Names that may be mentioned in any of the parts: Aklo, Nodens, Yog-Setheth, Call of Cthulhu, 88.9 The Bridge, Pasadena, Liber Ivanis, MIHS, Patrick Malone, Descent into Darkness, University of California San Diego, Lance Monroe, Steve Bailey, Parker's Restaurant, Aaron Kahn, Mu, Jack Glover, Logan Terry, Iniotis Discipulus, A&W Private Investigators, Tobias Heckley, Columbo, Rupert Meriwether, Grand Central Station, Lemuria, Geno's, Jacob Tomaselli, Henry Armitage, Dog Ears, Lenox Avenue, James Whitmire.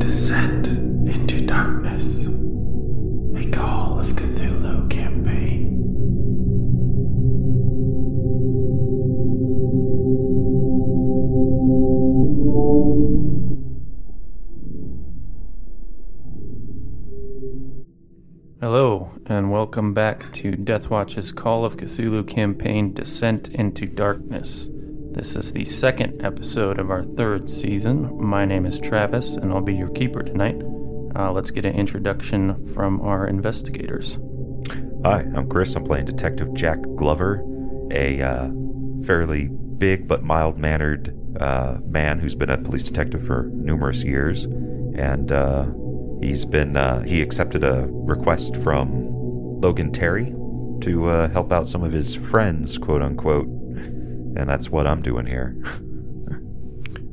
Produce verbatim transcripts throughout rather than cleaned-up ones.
Descent into Darkness, a Call of Cthulhu campaign. Hello, and welcome back to Death Watch's Call of Cthulhu campaign, Descent into Darkness. This is the second episode of our third season. My name is Travis, and I'll be your keeper tonight. Uh, let's get an introduction from our investigators. Hi, I'm Chris. I'm playing Detective Jack Glover, a uh, fairly big but mild-mannered uh, man who's been a police detective for numerous years, and uh, he's been uh, he accepted a request from Logan Terry to uh, help out some of his friends, quote-unquote. And that's what I'm doing here.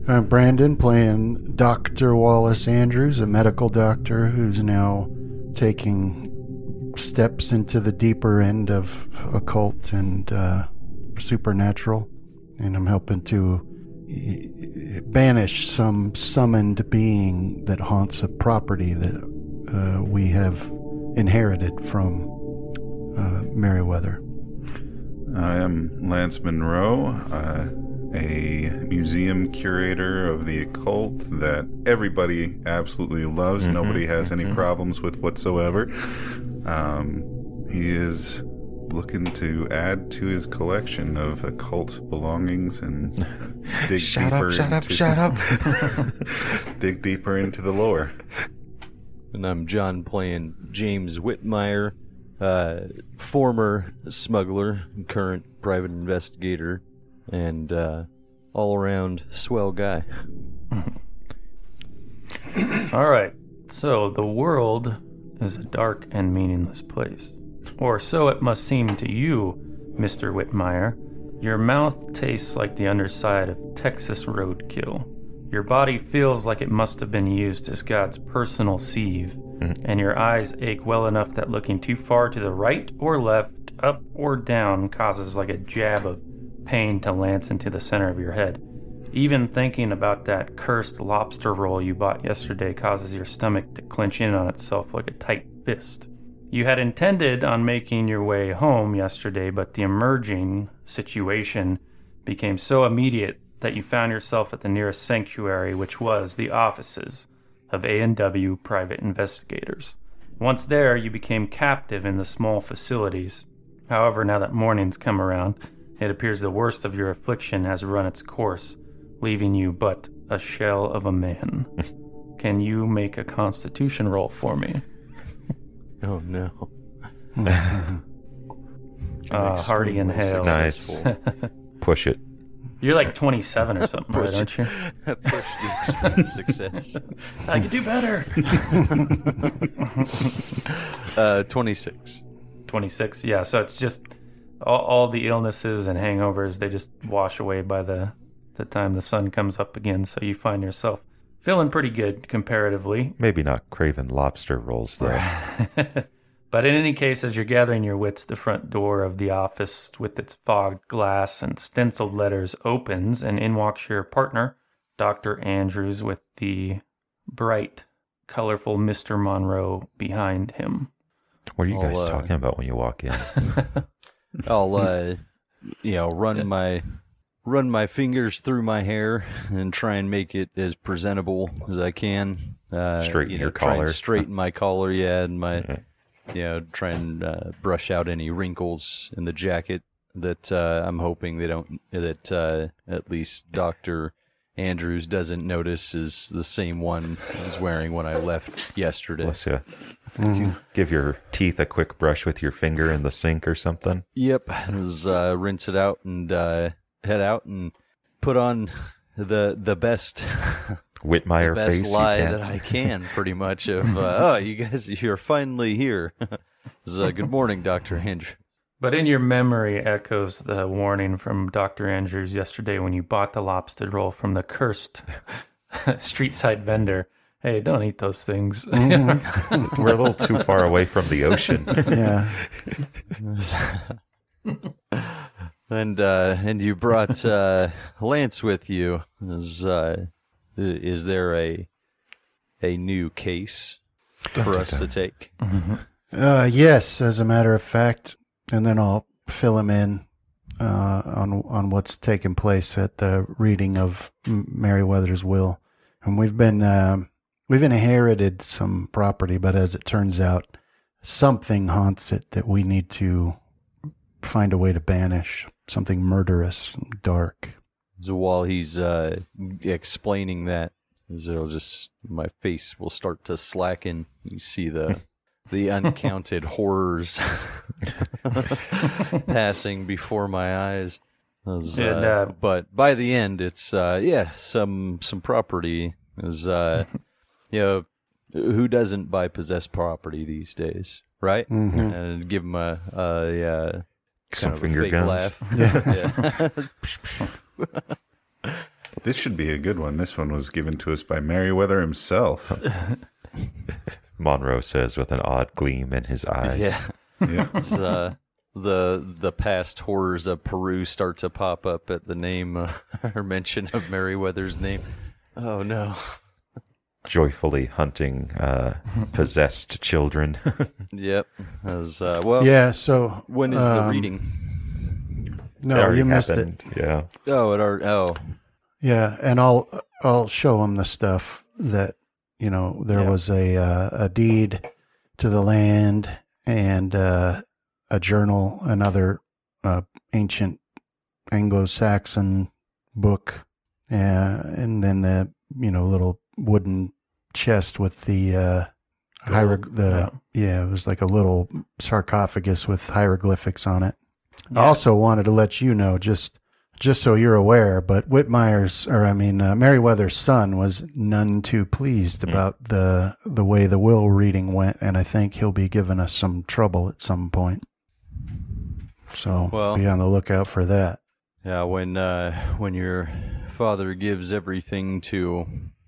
I'm Brandon, playing Doctor Wallace Andrews, a medical doctor who's now taking steps into the deeper end of occult and uh, supernatural. And I'm helping to banish some summoned being that haunts a property that uh, we have inherited from uh, Meriwether. I am Lance Monroe, uh, a museum curator of the occult that everybody absolutely loves. Mm-hmm, Nobody has mm-hmm. any problems with whatsoever. Um, he is looking to add to his collection of occult belongings and dig shut deeper. Shut up! Shut up! Shut up! Dig deeper into the lore. And I'm John, playing James Whitmire. Uh, former smuggler, current private investigator, and uh, all-around swell guy. All right, so the world is a dark and meaningless place. Or so it must seem to you, Mister Whitmire. Your mouth tastes like the underside of Texas roadkill. Your body feels like it must have been used as God's personal sieve. And your eyes ache well enough that looking too far to the right or left, up or down, causes like a jab of pain to lance into the center of your head. Even thinking about that cursed lobster roll you bought yesterday causes your stomach to clench in on itself like a tight fist. You had intended on making your way home yesterday, but the emerging situation became so immediate that you found yourself at the nearest sanctuary, which was the offices of A and W Private Investigators. Once there, you became captive in the small facilities. However, now that morning's come around, it appears the worst of your affliction has run its course, leaving you but a shell of a man. Can you make a constitution roll for me? Oh, no. uh, Hardy inhales. Nice. Push it. You're like twenty-seven or something, push, right, aren't you? Push the extreme success. I could do better. uh, twenty-six. twenty-six, yeah. So it's just all, all the illnesses and hangovers, they just wash away by the, the time the sun comes up again. So you find yourself feeling pretty good comparatively. Maybe not craving lobster rolls, though. But in any case, as you're gathering your wits, the front door of the office with its fogged glass and stenciled letters opens, and in walks your partner, Doctor Andrews, with the bright, colorful Mister Monroe behind him. What are you I'll, guys uh, talking about when you walk in? I'll, uh, you know, run my run my fingers through my hair and try and make it as presentable as I can. Uh, straighten you know, your collar. Try and straighten my collar, yeah, and my... Mm-hmm. You know, try and uh, brush out any wrinkles in the jacket that uh, I'm hoping they don't, that uh, at least Doctor Andrews doesn't notice is the same one I was wearing when I left yesterday. Bless you. Mm. Give your teeth a quick brush with your finger in the sink or something. Yep. Just, uh, rinse it out and uh, head out and put on the the best Whitmire the best face lie you can. That I can, pretty much. Of uh, oh, you guys, you're finally here. So, good morning, Doctor Andrews. But in your memory echoes the warning from Doctor Andrews yesterday when you bought the lobster roll from the cursed street side vendor. Hey, don't eat those things. Mm-hmm. We're a little too far away from the ocean. Yeah. And uh, and you brought uh, Lance with you. Is uh, is there a a new case for us to take? Mm-hmm. Uh, yes, as a matter of fact, and then I'll fill him in uh, on on what's taken place at the reading of Meriwether's will. And we've been uh, we've inherited some property, but as it turns out, something haunts it that we need to find a way to banish. Something murderous, dark. So while he's uh, explaining that, it'll just my face will start to slacken. You see the the uncounted horrors passing before my eyes. Was, uh, and, uh, but by the end, it's uh, yeah, some some property is uh, you know, who doesn't buy possessed property these days, right? Mm-hmm. And give them a, a yeah, some finger guns. Laugh. Yeah. Yeah. This should be a good one. This one was given to us by Meriwether himself. Monroe says with an odd gleam in his eyes. Yeah. Yeah. It's, uh, The the past horrors of Peru start to pop up at the name uh, or mention of Meriwether's name. Oh, no. Joyfully hunting uh, possessed children. Yep. As, uh, well, yeah, so... When is um, the reading? No, you missed happened. It. Yeah. Oh, it already... Oh. Yeah, and I'll, I'll show him the stuff that, you know, there yeah. was a, uh, a deed to the land and... Uh, a journal, another uh, ancient Anglo-Saxon book, uh, and then the you know little wooden chest with the uh, hierog- the yeah. yeah, it was like a little sarcophagus with hieroglyphics on it. Yeah. I also wanted to let you know, just just so you're aware, but Whitmire's, or I mean uh, Meriwether's son, was none too pleased mm. about the the way the will reading went, and I think he'll be giving us some trouble at some point. So well, be on the lookout for that. Yeah, when uh, when your father gives everything to a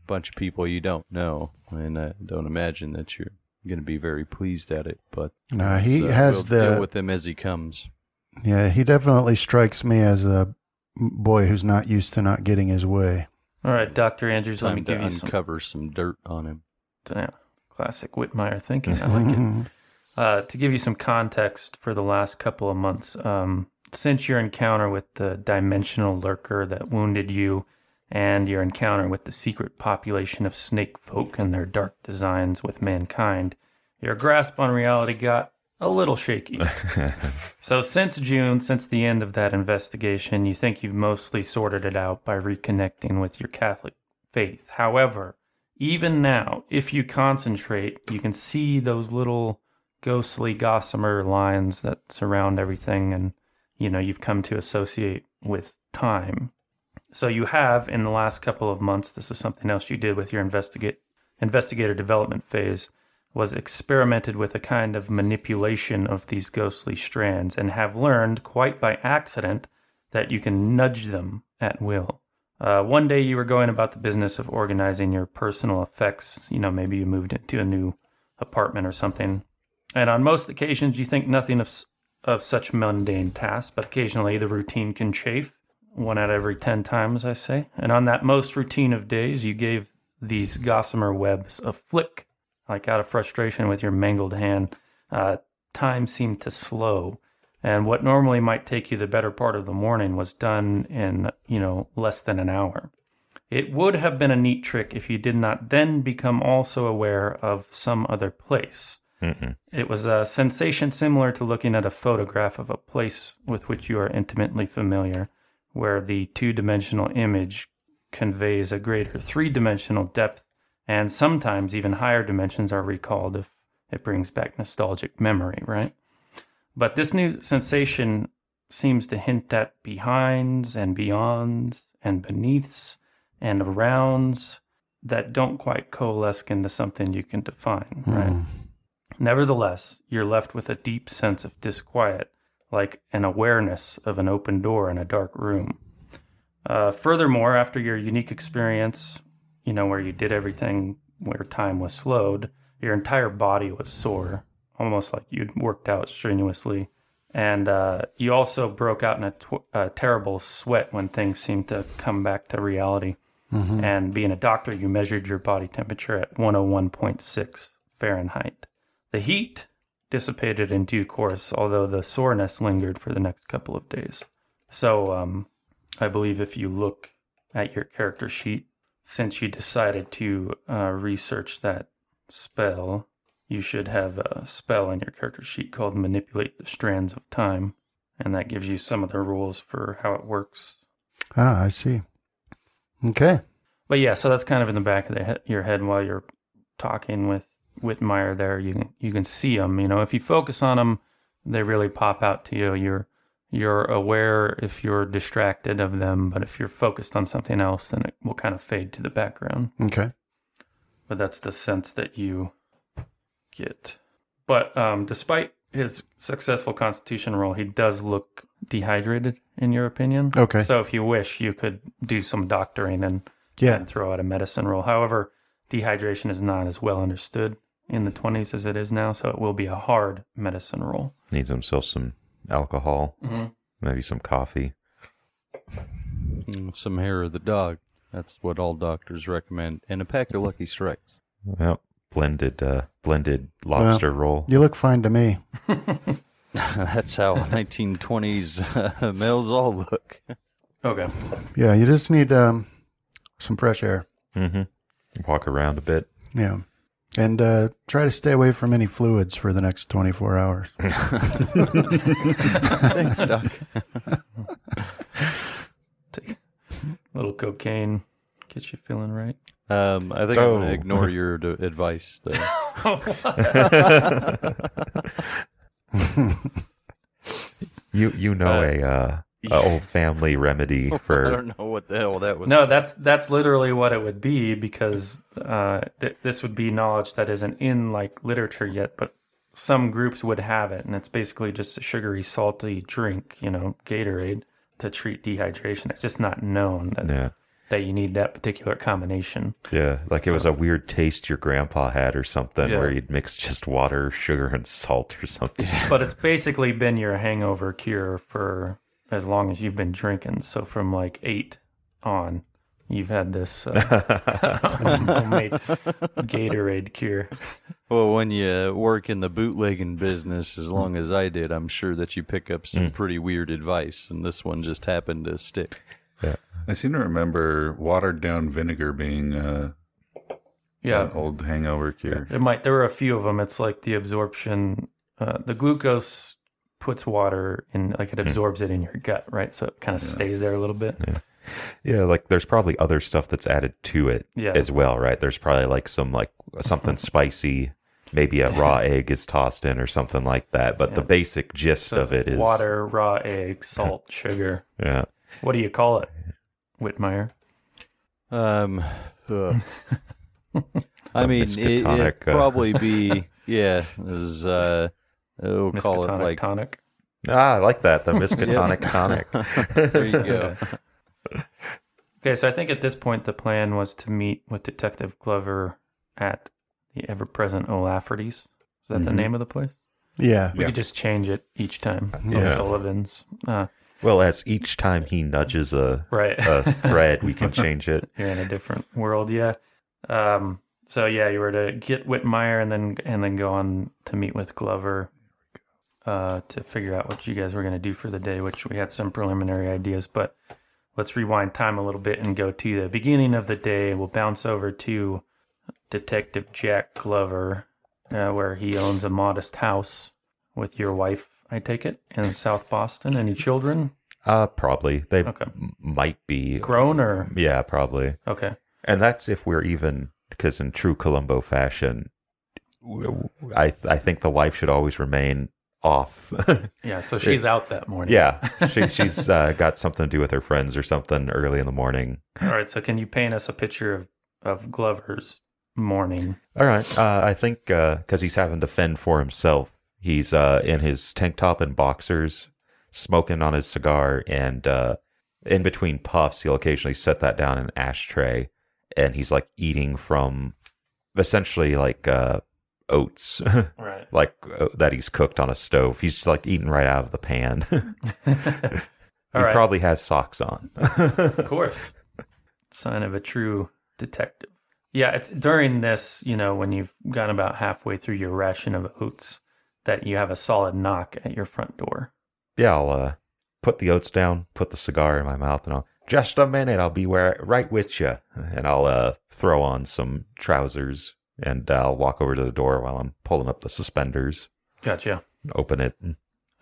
bunch of people you don't know, and I don't imagine that you're going to be very pleased at it. But no, he so has we'll the deal with them as he comes. Yeah, he definitely strikes me as a boy who's not used to not getting his way. All right, Doctor Andrews, Time let me give you some. Uncover some dirt on him. Damn, classic Whitmire thinking. I like it. Uh, to give you some context for the last couple of months, um, since your encounter with the dimensional lurker that wounded you and your encounter with the secret population of snake folk and their dark designs with mankind, your grasp on reality got a little shaky. So since June, since the end of that investigation, you think you've mostly sorted it out by reconnecting with your Catholic faith. However, even now, if you concentrate, you can see those little ghostly gossamer lines that surround everything, and you know you've come to associate with time. So you have, in the last couple of months, this is something else you did with your investigate investigator development phase, was experimented with a kind of manipulation of these ghostly strands, and have learned quite by accident that you can nudge them at will. Uh, one day you were going about the business of organizing your personal effects. You know, maybe you moved into a new apartment or something. And on most occasions, you think nothing of of such mundane tasks, but occasionally the routine can chafe. One out of every ten times, I say. And on that most routine of days, you gave these gossamer webs a flick. Like out of frustration with your mangled hand, uh, time seemed to slow. And what normally might take you the better part of the morning was done in, you know, less than an hour. It would have been a neat trick if you did not then become also aware of some other place. Mm-mm. It was a sensation similar to looking at a photograph of a place with which you are intimately familiar, where the two-dimensional image conveys a greater three-dimensional depth, and sometimes even higher dimensions are recalled if it brings back nostalgic memory, right? But this new sensation seems to hint at behinds and beyonds and beneaths and arounds that don't quite coalesce into something you can define, right? Mm. Nevertheless, you're left with a deep sense of disquiet, like an awareness of an open door in a dark room. Uh, furthermore, after your unique experience, you know, where you did everything where time was slowed, your entire body was sore, almost like you'd worked out strenuously. And uh, you also broke out in a, tw- a terrible sweat when things seemed to come back to reality. Mm-hmm. And being a doctor, you measured your body temperature at one oh one point six Fahrenheit. The heat dissipated in due course, although the soreness lingered for the next couple of days. So um, I believe if you look at your character sheet, since you decided to uh, research that spell, you should have a spell in your character sheet called Manipulate the Strands of Time, and that gives you some of the rules for how it works. Ah, I see. Okay. But yeah, so that's kind of in the back of the he- your head while you're talking with Whitmire there. You can, you can see them, you know, if you focus on them, they really pop out to you. You're, you're aware if you're distracted of them, but if you're focused on something else, then it will kind of fade to the background. Okay. But that's the sense that you get. But um, despite his successful constitution roll, he does look dehydrated, in your opinion. Okay. So if you wish, you could do some doctoring and, yeah. and throw out a medicine roll. However, dehydration is not as well understood in the twenties as it is now, so it will be a hard medicine roll. Needs himself some alcohol, mm-hmm. maybe some coffee. And some hair of the dog. That's what all doctors recommend. And a pack of Lucky Strikes. Yep. Blended, uh, blended lobster well, roll. You look fine to me. That's how nineteen twenties uh, males all look. Okay. Yeah, you just need um, some fresh air. Mm-hmm. Walk around a bit. Yeah. And uh, try to stay away from any fluids for the next twenty-four hours. Thanks, Doc. Take a little cocaine. Get you feeling right. Um, I think oh. I'm going to ignore your d- advice, though. you you know uh, a uh, yeah. old family remedy for... I don't know what the hell that was. No, like. that's that's literally what it would be, because uh, th- this would be knowledge that isn't in like literature yet, but some groups would have it, and it's basically just a sugary, salty drink, you know, Gatorade, to treat dehydration. It's just not known that... Yeah. that you need that particular combination. Yeah, like so. It was a weird taste your grandpa had or something yeah. where you'd mix just water, sugar, and salt or something. Yeah. But it's basically been your hangover cure for as long as you've been drinking. So from like eight on, you've had this uh, homemade Gatorade cure. Well, when you work in the bootlegging business as long as I did, I'm sure that you pick up some mm. pretty weird advice, and this one just happened to stick. Yeah. I seem to remember watered down vinegar being uh, yeah. an old hangover cure. It might. There were a few of them. It's like the absorption. Uh, the glucose puts water in, like it absorbs it in your gut, right? So it kind of yeah. stays there a little bit. Yeah. Yeah, like there's probably other stuff that's added to it yeah. as well, right? There's probably like some like something spicy. Maybe a raw egg is tossed in or something like that. But yeah. the basic gist so of it is water, raw egg, salt, sugar. Yeah. What do you call it, Whitmire? Um, uh, I mean, it, it'd probably be, yeah, is, uh, we'll call it like... tonic. Ah, I like that, the Miskatonic tonic. There you go. Okay. Okay, so I think at this point the plan was to meet with Detective Glover at the ever-present O'Lafferty's. Is that mm-hmm. the name of the place? Yeah. We yeah. could just change it each time. Yeah. O'Sullivan's. Uh, Well, as each time he nudges a, right. a thread, we can change it. You're in a different world, yeah. Um, so, yeah, you were to get Whitmire and then and then go on to meet with Glover uh, to figure out what you guys were going to do for the day, which we had some preliminary ideas. But let's rewind time a little bit and go to the beginning of the day. We'll bounce over to Detective Jack Glover, uh, where he owns a modest house with your wife. I take it, in South Boston. Any children? Uh, probably. They okay. m- might be. Grown or? Yeah, probably. Okay. And that's if we're even, because in true Columbo fashion, I I think the wife should always remain off. Yeah, so she's it, out that morning. Yeah, she, she's uh, got something to do with her friends or something early in the morning. All right, so can you paint us a picture of, of Glover's morning? All right, uh, I think because uh, he's having to fend for himself, he's uh, in his tank top and boxers, smoking on his cigar, and uh, in between puffs, he'll occasionally set that down in an ashtray, and he's like eating from essentially like... Uh, oats right. like uh, that he's cooked on a stove. He's just like eating right out of the pan. He right. probably has socks on. Of course. Sign of a true detective. Yeah, it's during this, you know, when you've gone about halfway through your ration of oats that you have a solid knock at your front door. Yeah, I'll uh, put the oats down, put the cigar in my mouth, and I'll, just a minute, I'll be where, right with you. And I'll uh, throw on some trousers. And I'll walk over to the door while I'm pulling up the suspenders. Gotcha. Open it.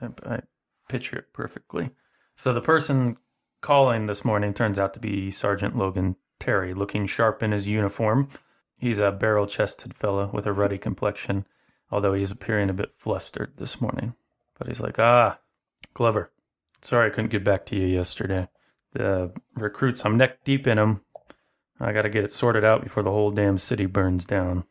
I, I picture it perfectly. So the person calling this morning turns out to be Sergeant Logan Terry, looking sharp in his uniform. He's a barrel-chested fellow with a ruddy complexion, although he's appearing a bit flustered this morning. But he's like, ah, Glover, sorry I couldn't get back to you yesterday. The recruits, I'm neck deep in them. I got to get it sorted out before the whole damn city burns down.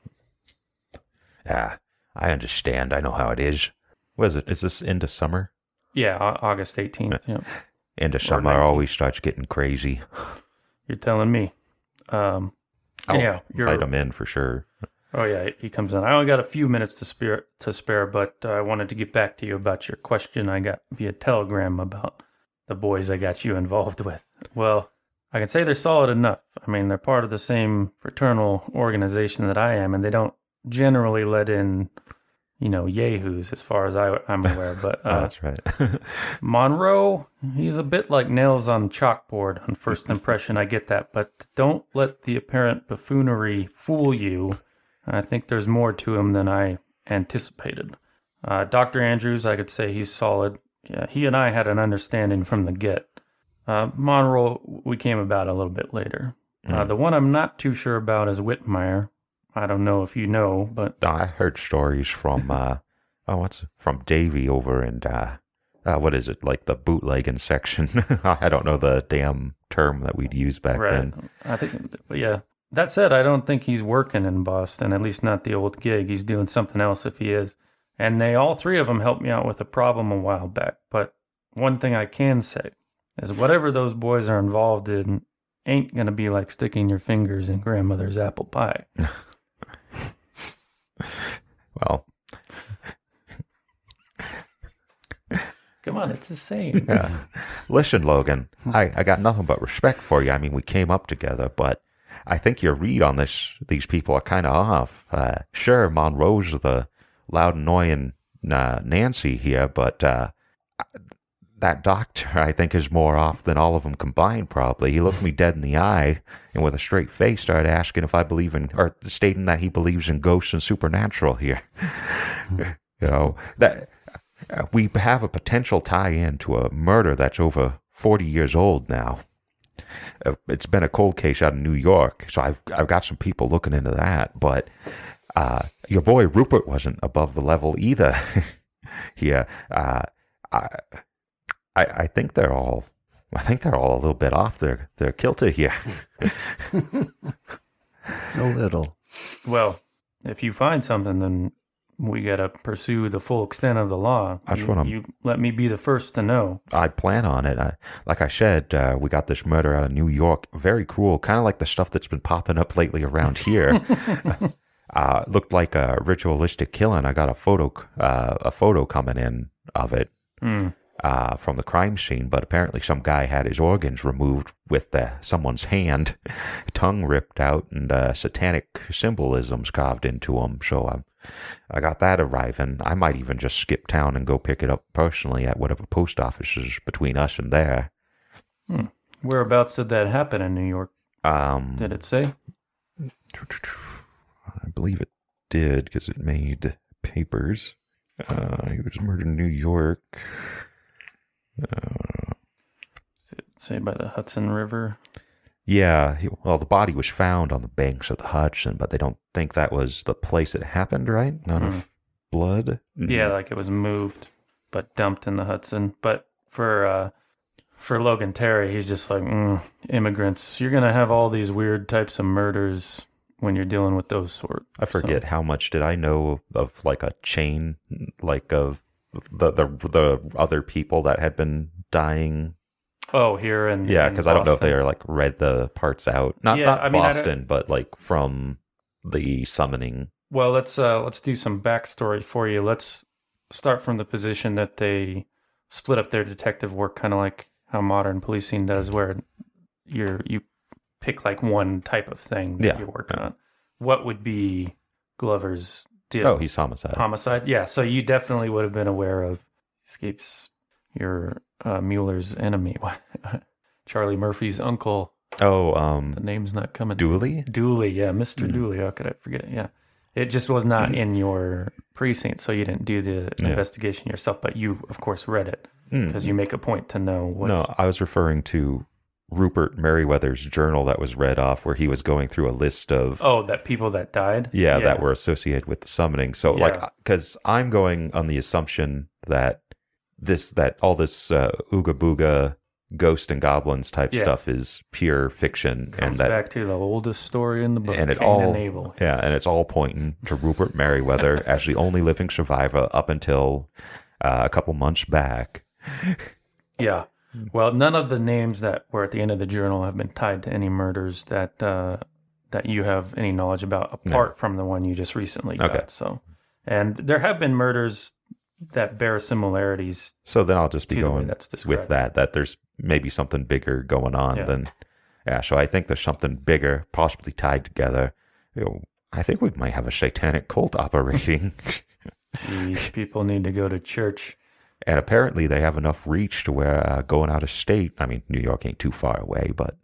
Ah, I understand. I know how it is. What is it? Is this end of summer? Yeah, August eighteenth. Yeah. End of summer always starts getting crazy. You're telling me. Um, I'll anyhow, invite him in for sure. Oh, yeah, he comes in. I only got a few minutes to spare, to spare, but uh, I wanted to get back to you about your question I got via telegram about the boys I got you involved with. Well... I can say they're solid enough. I mean, they're part of the same fraternal organization that I am, and they don't generally let in, you know, yahoos as far as I, I'm aware. But uh, oh, that's right. Monroe, he's a bit like nails on chalkboard on first impression. I get that, but don't let the apparent buffoonery fool you. I think there's more to him than I anticipated. Uh, Doctor Andrews, I could say he's solid. Yeah, he and I had an understanding from the get. Uh, Monroe, we came about a little bit later. Mm. Uh, the one I'm not too sure about is Whitmire. I don't know if you know, but... I heard stories from, uh, oh, what's from Davey over and, uh, uh, what is it, like the bootlegging section? I don't know the damn term that we'd use back right. then. I think, yeah. That said, I don't think he's working in Boston, at least not the old gig. He's doing something else if he is. And they, all three of them, helped me out with a problem a while back. But one thing I can say is whatever those boys are involved in ain't going to be like sticking your fingers in grandmother's apple pie. Well. Come on, it's the same. Yeah. Listen, Logan, I, I got nothing but respect for you. I mean, we came up together, but I think your read on this, these people are kind of off. Uh, sure, Monroe's the loud, annoying uh, Nancy here, but... Uh, I, That doctor, I think, is more off than all of them combined, probably. He looked me dead in the eye and with a straight face started asking if I believe in, or stating that he believes in ghosts and supernatural here. You know, that uh, we have a potential tie-in to a murder that's over forty years old now. Uh, it's been a cold case out of New York, so I've, I've got some people looking into that. But uh, your boy Rupert wasn't above the level either here. Uh, I... I, I think they're all, I think they're all a little bit off their their kilter here. A little. Well, if you find something, then we gotta pursue the full extent of the law. That's you, what I'm, you let me be the first to know. I plan on it. I, like I said, uh, we got this murder out of New York. Very cruel, kind of like the stuff that's been popping up lately around here. uh, looked like a ritualistic killing. I got a photo, uh, a photo coming in of it. Mm. Uh, from the crime scene, but apparently some guy had his organs removed with uh, someone's hand, tongue ripped out, and uh, satanic symbolisms carved into them. So um, I got that arriving. I might even just skip town and go pick it up personally at whatever post office is between us and there. Hmm. Whereabouts did that happen in New York? Um, did it say? I believe it did, because it made papers. Uh, he was murdered in New York. Uh, say by the Hudson River. Yeah, he, well, the body was found on the banks of the Hudson, but they don't think that was the place it happened, right? Not mm. enough blood. Yeah, like it was moved. but dumped in the Hudson. But for uh, for Logan Terry, he's just like, mm, immigrants, you're going to have all these weird types of murders when you're dealing with those sort. I forget so. how much did I know of like a chain, like of the the, the other people that had been dying. Oh, here and yeah, because I don't know if they are like read the parts out. Not yeah, not I mean, Boston, but like from the summoning. Well, let's uh, let's do some backstory for you. Let's start from the position that they split up their detective work, kind of like how modern policing does, where you're you pick like one type of thing that yeah. you're working yeah. on. What would be Glover's deal? Oh, he's homicide. Homicide, yeah. So you definitely would have been aware of escapes. Your uh, Mueller's enemy, Charlie Murphy's uncle. Oh, um, the name's not coming. Dooley? Dooley, yeah, Mister Mm. Dooley. How could I forget? Yeah, it just was not in your precinct, so you didn't do the yeah. investigation yourself. But you, of course, read it because mm. you make a point to know. What's... No, I was referring to Rupert Meriwether's journal that was read off, where he was going through a list of oh, that people that died. Yeah, yeah. that were associated with the summoning. So, yeah. like, because I'm going on the assumption that. This that all this uh, ooga booga ghost and goblins type yeah. stuff is pure fiction, comes and that back to the oldest story in the book, and it Cain all and Abel. yeah, and it's all pointing to Rupert Meriwether as the only living survivor up until uh, a couple months back. yeah, well, none of the names that were at the end of the journal have been tied to any murders that uh, that you have any knowledge about, apart no. from the one you just recently got. Okay. So, and there have been murders that bear similarities. So then I'll just be going that's with that, that there's maybe something bigger going on yeah. than, yeah, so I think there's something bigger, possibly tied together. You know, I think we might have a satanic cult operating. Jeez, people need to go to church. And apparently they have enough reach to where uh, going out of state, I mean, New York ain't too far away, but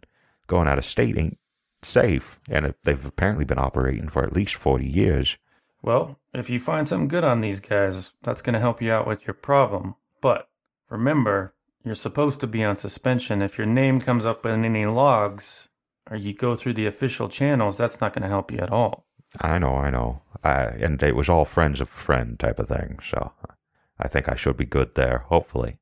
going out of state ain't safe. And they've apparently been operating for at least forty years. Well, if you find something good on these guys, that's going to help you out with your problem. But remember, you're supposed to be on suspension. If your name comes up in any logs or you go through the official channels, that's not going to help you at all. I know, I know. I, and it was all friends of a friend type of thing. So I think I should be good there, hopefully.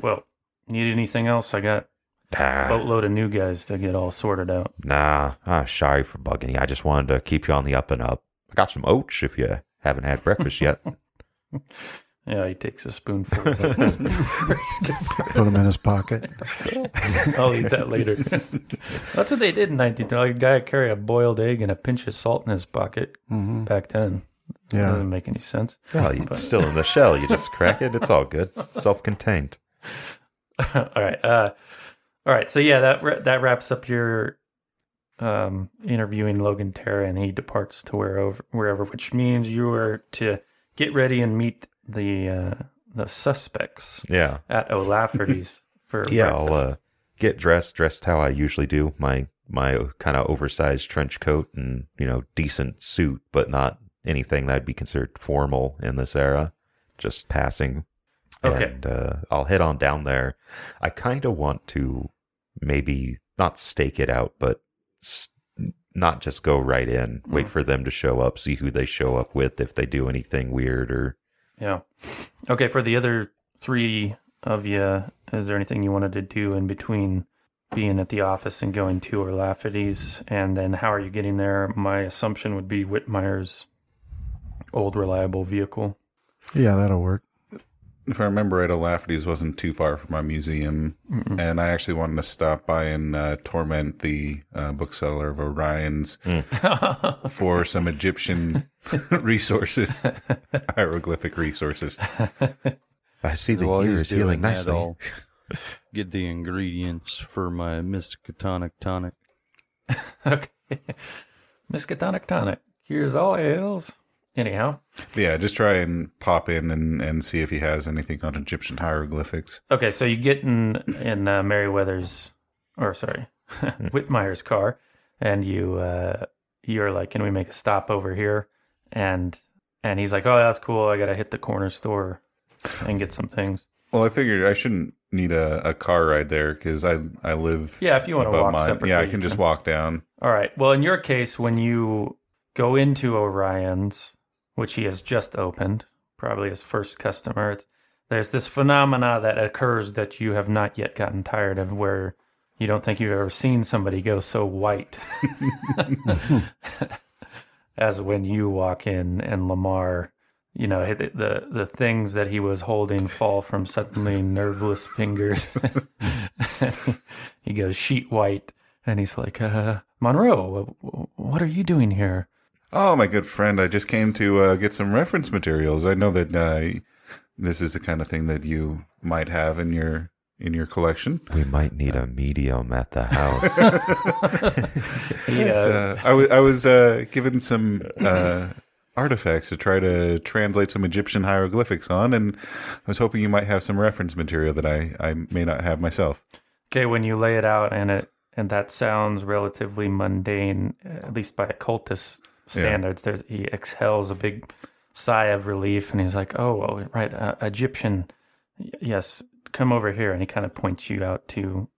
Well, need anything else? I got nah. a boatload of new guys to get all sorted out. Nah, I'm sorry for bugging you. I just wanted to keep you on the up and up. I got some oats if you haven't had breakfast yet. Yeah, he takes a spoonful. Put them in his pocket. I'll eat that later. That's what they did in nineteen thirty. A guy would carry a boiled egg and a pinch of salt in his pocket mm-hmm. back then. Yeah. It doesn't make any sense. Well, it's but... still in the shell. You just crack it. It's all good. It's self-contained. all right. Uh, all right. So, yeah, that that wraps up your... Um, interviewing Logan Terry, and he departs to wherever, wherever, which means you are to get ready and meet the uh, the suspects. Yeah, at O'Lafferty's for yeah. breakfast. I'll uh, get dressed, dressed how I usually do, my my kind of oversized trench coat and you know decent suit, but not anything that'd be considered formal in this era. Just passing. Okay, and uh, I'll head on down there. I kind of want to maybe not stake it out, but not just go right in, wait mm. for them to show up, see who they show up with, if they do anything weird or... Yeah. Okay, for the other three of you, is there anything you wanted to do in between being at the office and going to O'Lafferty's? And then how are you getting there? My assumption would be Whitmire's old reliable vehicle. Yeah, that'll work. If I remember right, O'Lafferty's wasn't too far from my museum, Mm-mm. and I actually wanted to stop by and uh, torment the uh, bookseller of Orion's mm. for some Egyptian resources, hieroglyphic resources. I see the ear is healing nicely. I'll get the ingredients for my Miskatonic tonic. Okay. Miskatonic tonic. Here's all ales. Anyhow. Yeah, just try and pop in and, and see if he has anything on Egyptian hieroglyphics. Okay, so you get in in uh, Meriwether's, or sorry, Whitmire's car, and you, uh, you're like, can we make a stop over here? And and he's like, oh, that's cool. I got to hit the corner store and get some things. Well, I figured I shouldn't need a, a car ride there because I, I live Yeah, if you want to walk my, separately. Yeah, I can just walk down. All right. Well, in your case, when you go into Orion's, which he has just opened, probably his first customer. It's, there's this phenomena that occurs that you have not yet gotten tired of, where you don't think you've ever seen somebody go so white as when you walk in and Lamar, you know, the, the, the things that he was holding fall from suddenly nerveless fingers. He goes sheet white, and he's like, uh, Monroe, what are you doing here? Oh, my good friend, I just came to uh, get some reference materials. I know that uh, this is the kind of thing that you might have in your in your collection. We might need a medium at the house. Yeah. uh, I, w- I was uh, given some uh, artifacts to try to translate some Egyptian hieroglyphics on, and I was hoping you might have some reference material that I, I may not have myself. Okay, when you lay it out, and it and that sounds relatively mundane, at least by occultist standards, yeah. There's, he exhales a big sigh of relief, and he's like, oh, well, right, uh, Egyptian, yes, come over here. And he kind of points you out to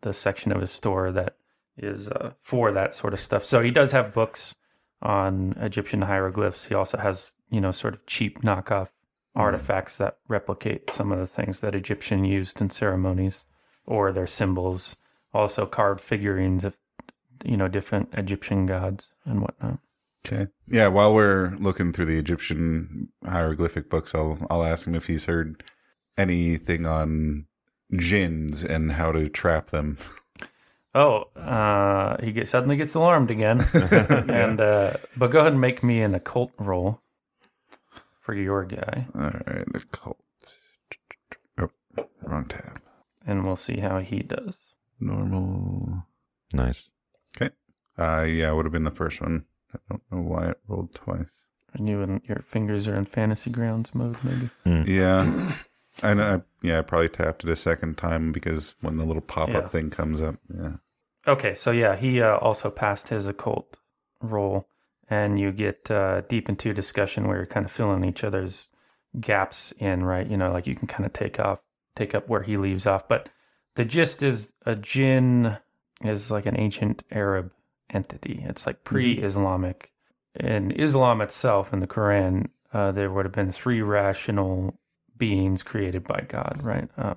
the section of his store that is uh, for that sort of stuff. So he does have books on Egyptian hieroglyphs. He also has, you know, sort of cheap knockoff mm-hmm. artifacts that replicate some of the things that Egyptian used in ceremonies or their symbols, also carved figurines of, you know, different Egyptian gods and whatnot. Okay. Yeah, while we're looking through the Egyptian hieroglyphic books, I'll I'll ask him if he's heard anything on djinns and how to trap them. Oh, uh, he get, suddenly gets alarmed again. and uh, But go ahead and make me an occult roll for your guy. All right, occult. Oh, wrong tab. And we'll see how he does. Normal. Nice. Okay. Uh, yeah, would have been the first one. I don't know why it rolled twice. And you and your fingers are in fantasy grounds mode, maybe? Mm. Yeah. I know. I, yeah, I probably tapped it a second time because when the little pop-up yeah. thing comes up. Yeah. Okay, so yeah, he uh, also passed his occult roll, and you get uh, deep into discussion where you're kind of filling each other's gaps in, right? You know, like you can kind of take off, take up where he leaves off. But the gist is a djinn is like an ancient Arab entity. It's like pre-Islamic. In Islam itself, in the Quran, uh, there would have been three rational beings created by God, right? Uh,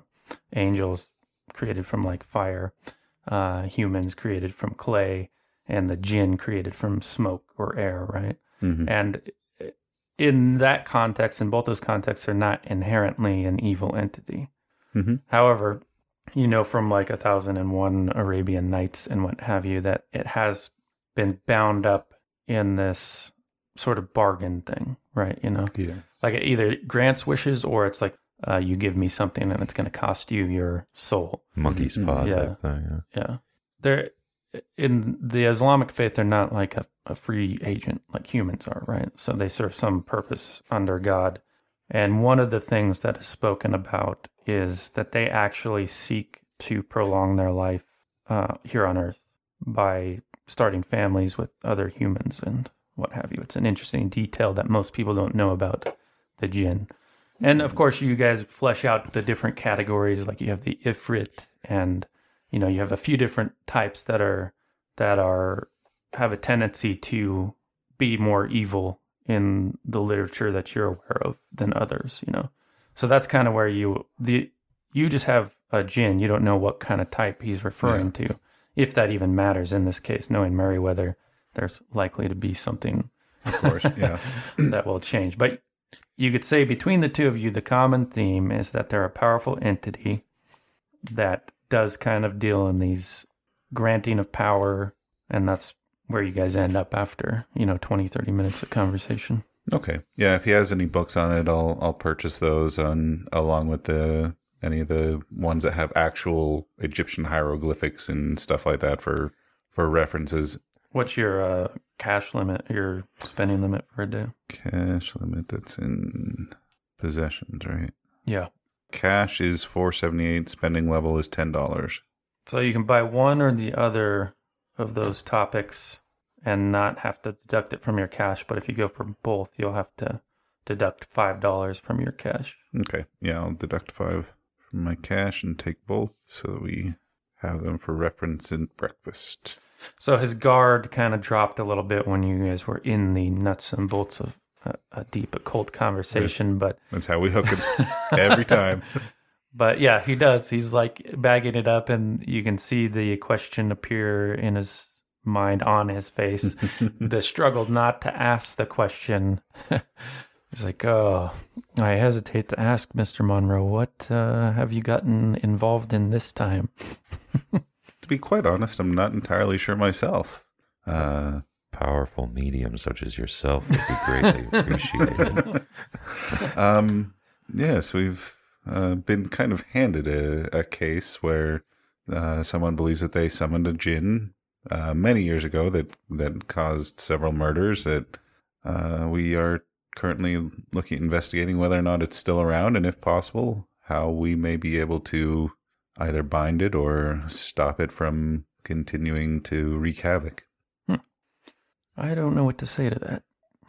angels created from like fire, uh, humans created from clay, and the djinn created from smoke or air, right? Mm-hmm. And in that context, in both those contexts, they're not inherently an evil entity. Mm-hmm. However, you know, from like a thousand and one Arabian Nights and what have you, that it has been bound up in this sort of bargain thing, right? You know, yeah. Like it either grants wishes or it's like, uh, you give me something and it's going to cost you your soul. Monkey's paw yeah. type thing. Yeah. yeah. They're in the Islamic faith, they're not like a, a free agent like humans are, right? So they serve some purpose under God. And one of the things that is spoken about is that they actually seek to prolong their life uh, here on Earth by starting families with other humans and what have you. It's an interesting detail that most people don't know about the djinn. And, of course, you guys flesh out the different categories, like you have the ifrit, and, you know, you have a few different types that are that are have a tendency to be more evil in the literature that you're aware of than others, you know. So that's kind of where you the you just have a djinn. You don't know what kind of type he's referring yeah. to, if that even matters in this case. Knowing Meriwether, there's likely to be something, of course, yeah, that will change. But you could say between the two of you, the common theme is that they're a powerful entity that does kind of deal in these granting of power, and that's where you guys end up after, you know, twenty, thirty minutes of conversation. Okay. Yeah, if he has any books on it, I'll I'll purchase those on along with the any of the ones that have actual Egyptian hieroglyphics and stuff like that for, for references. What's your uh, cash limit, your spending limit for a day? Cash limit, that's in possessions, right? Yeah. Cash is four seventy-eight, spending level is ten dollars. So you can buy one or the other of those topics and not have to deduct it from your cash. But if you go for both, you'll have to deduct five dollars from your cash. Okay. Yeah, I'll deduct five from my cash and take both so that we have them for reference in breakfast. So his guard kind of dropped a little bit when you guys were in the nuts and bolts of a, a deep occult conversation. That's, but that's how we hook it every time. But yeah, he does. He's like bagging it up, and you can see the question appear in his mind, on his face. The struggle not to ask the question. He's like, oh, I hesitate to ask, Mister Monroe, what uh, have you gotten involved in this time? To be quite honest, I'm not entirely sure myself. Uh, powerful medium such as yourself would be greatly appreciated. um, yes, we've uh, been kind of handed a, a case where uh, someone believes that they summoned a djinn uh, many years ago that, that caused several murders that uh, we are currently looking, investigating whether or not it's still around, and if possible, how we may be able to either bind it or stop it from continuing to wreak havoc. Hmm. I don't know what to say to that,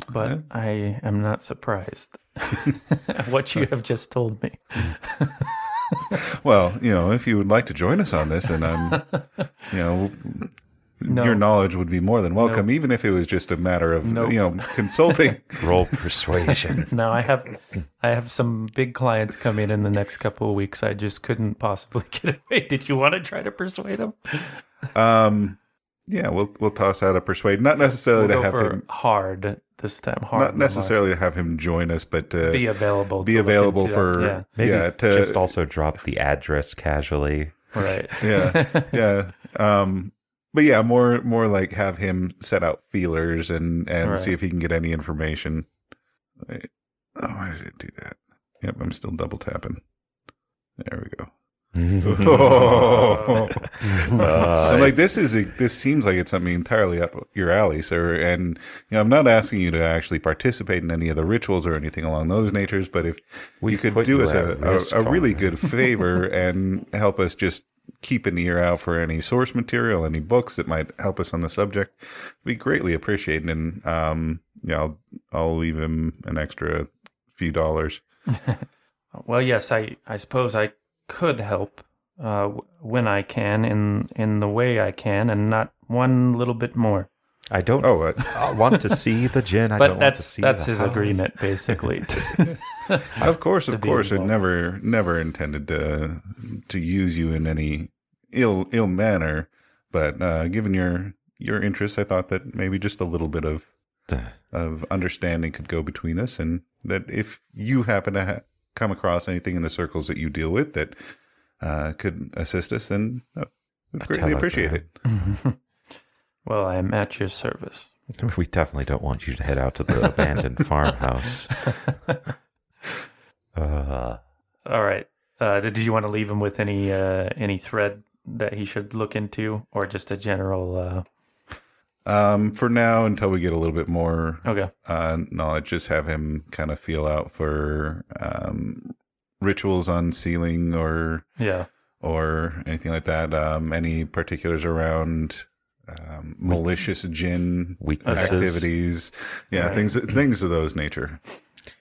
but yeah. I am not surprised at what you have just told me. Well, you know, if you would like to join us on this, and I'm, you know... No. Your knowledge would be more than welcome, nope. even if it was just a matter of nope. you know consulting. Roll persuasion. No, I have, I have some big clients come in in the next couple of weeks. I just couldn't possibly get away. Did you want to try to persuade them? Um, yeah, we'll we'll toss out a persuade. Not necessarily we'll to have him hard this time. Hard, not necessarily to have him join us, but to be available. Be available for that, yeah. Maybe yeah, to, just also drop the address casually. Right. Yeah. Yeah. Um. But yeah, more more like have him set out feelers and, and right. see if he can get any information. Wait. Oh, why did it do that? Yep, I'm still double tapping. There we go. Oh. uh, so I'm like, this is a, this seems like it's something entirely up your alley, sir. And you know, I'm not asking you to actually participate in any of the rituals or anything along those natures. But if We've you could do us a, a, a really good favor and help us just keep an ear out for any source material, any books that might help us on the subject, we greatly appreciate it. And um, yeah, I'll, I'll leave him an extra few dollars. Well, yes, I, I suppose I could help uh, when I can, in in the way I can, and not one little bit more. I don't oh, uh, I want to see the djinn. I but don't want to see that's the his house. Agreement, basically. To, of course, of course. I never never intended to to use you in any ill ill manner. But uh, given your your interests, I thought that maybe just a little bit of of understanding could go between us, and that if you happen to ha- come across anything in the circles that you deal with that uh, could assist us, then uh, we'd greatly appreciate it. Well, I am at your service. We definitely don't want you to head out to the abandoned farmhouse. Uh, All right. Uh, did you want to leave him with any uh, any thread that he should look into, or just a general? Uh... Um, for now, until we get a little bit more okay. uh, knowledge, just have him kind of feel out for um, rituals on sealing or yeah. or anything like that. Um, any particulars around? Um, malicious djinn weaknesses. Activities, yeah, right. things things of those nature.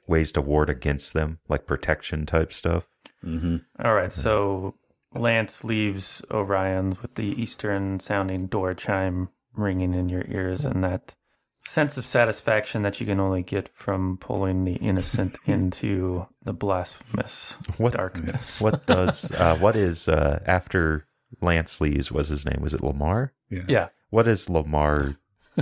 Ways to ward against them, like protection type stuff. Mm-hmm. All right, so Lance leaves Orion's with the Eastern sounding door chime ringing in your ears, and that sense of satisfaction that you can only get from pulling the innocent into the blasphemous what, darkness. What does uh, what is uh, after? Lance leaves, was his name, was it Lamar? Yeah. Yeah. What is Lamar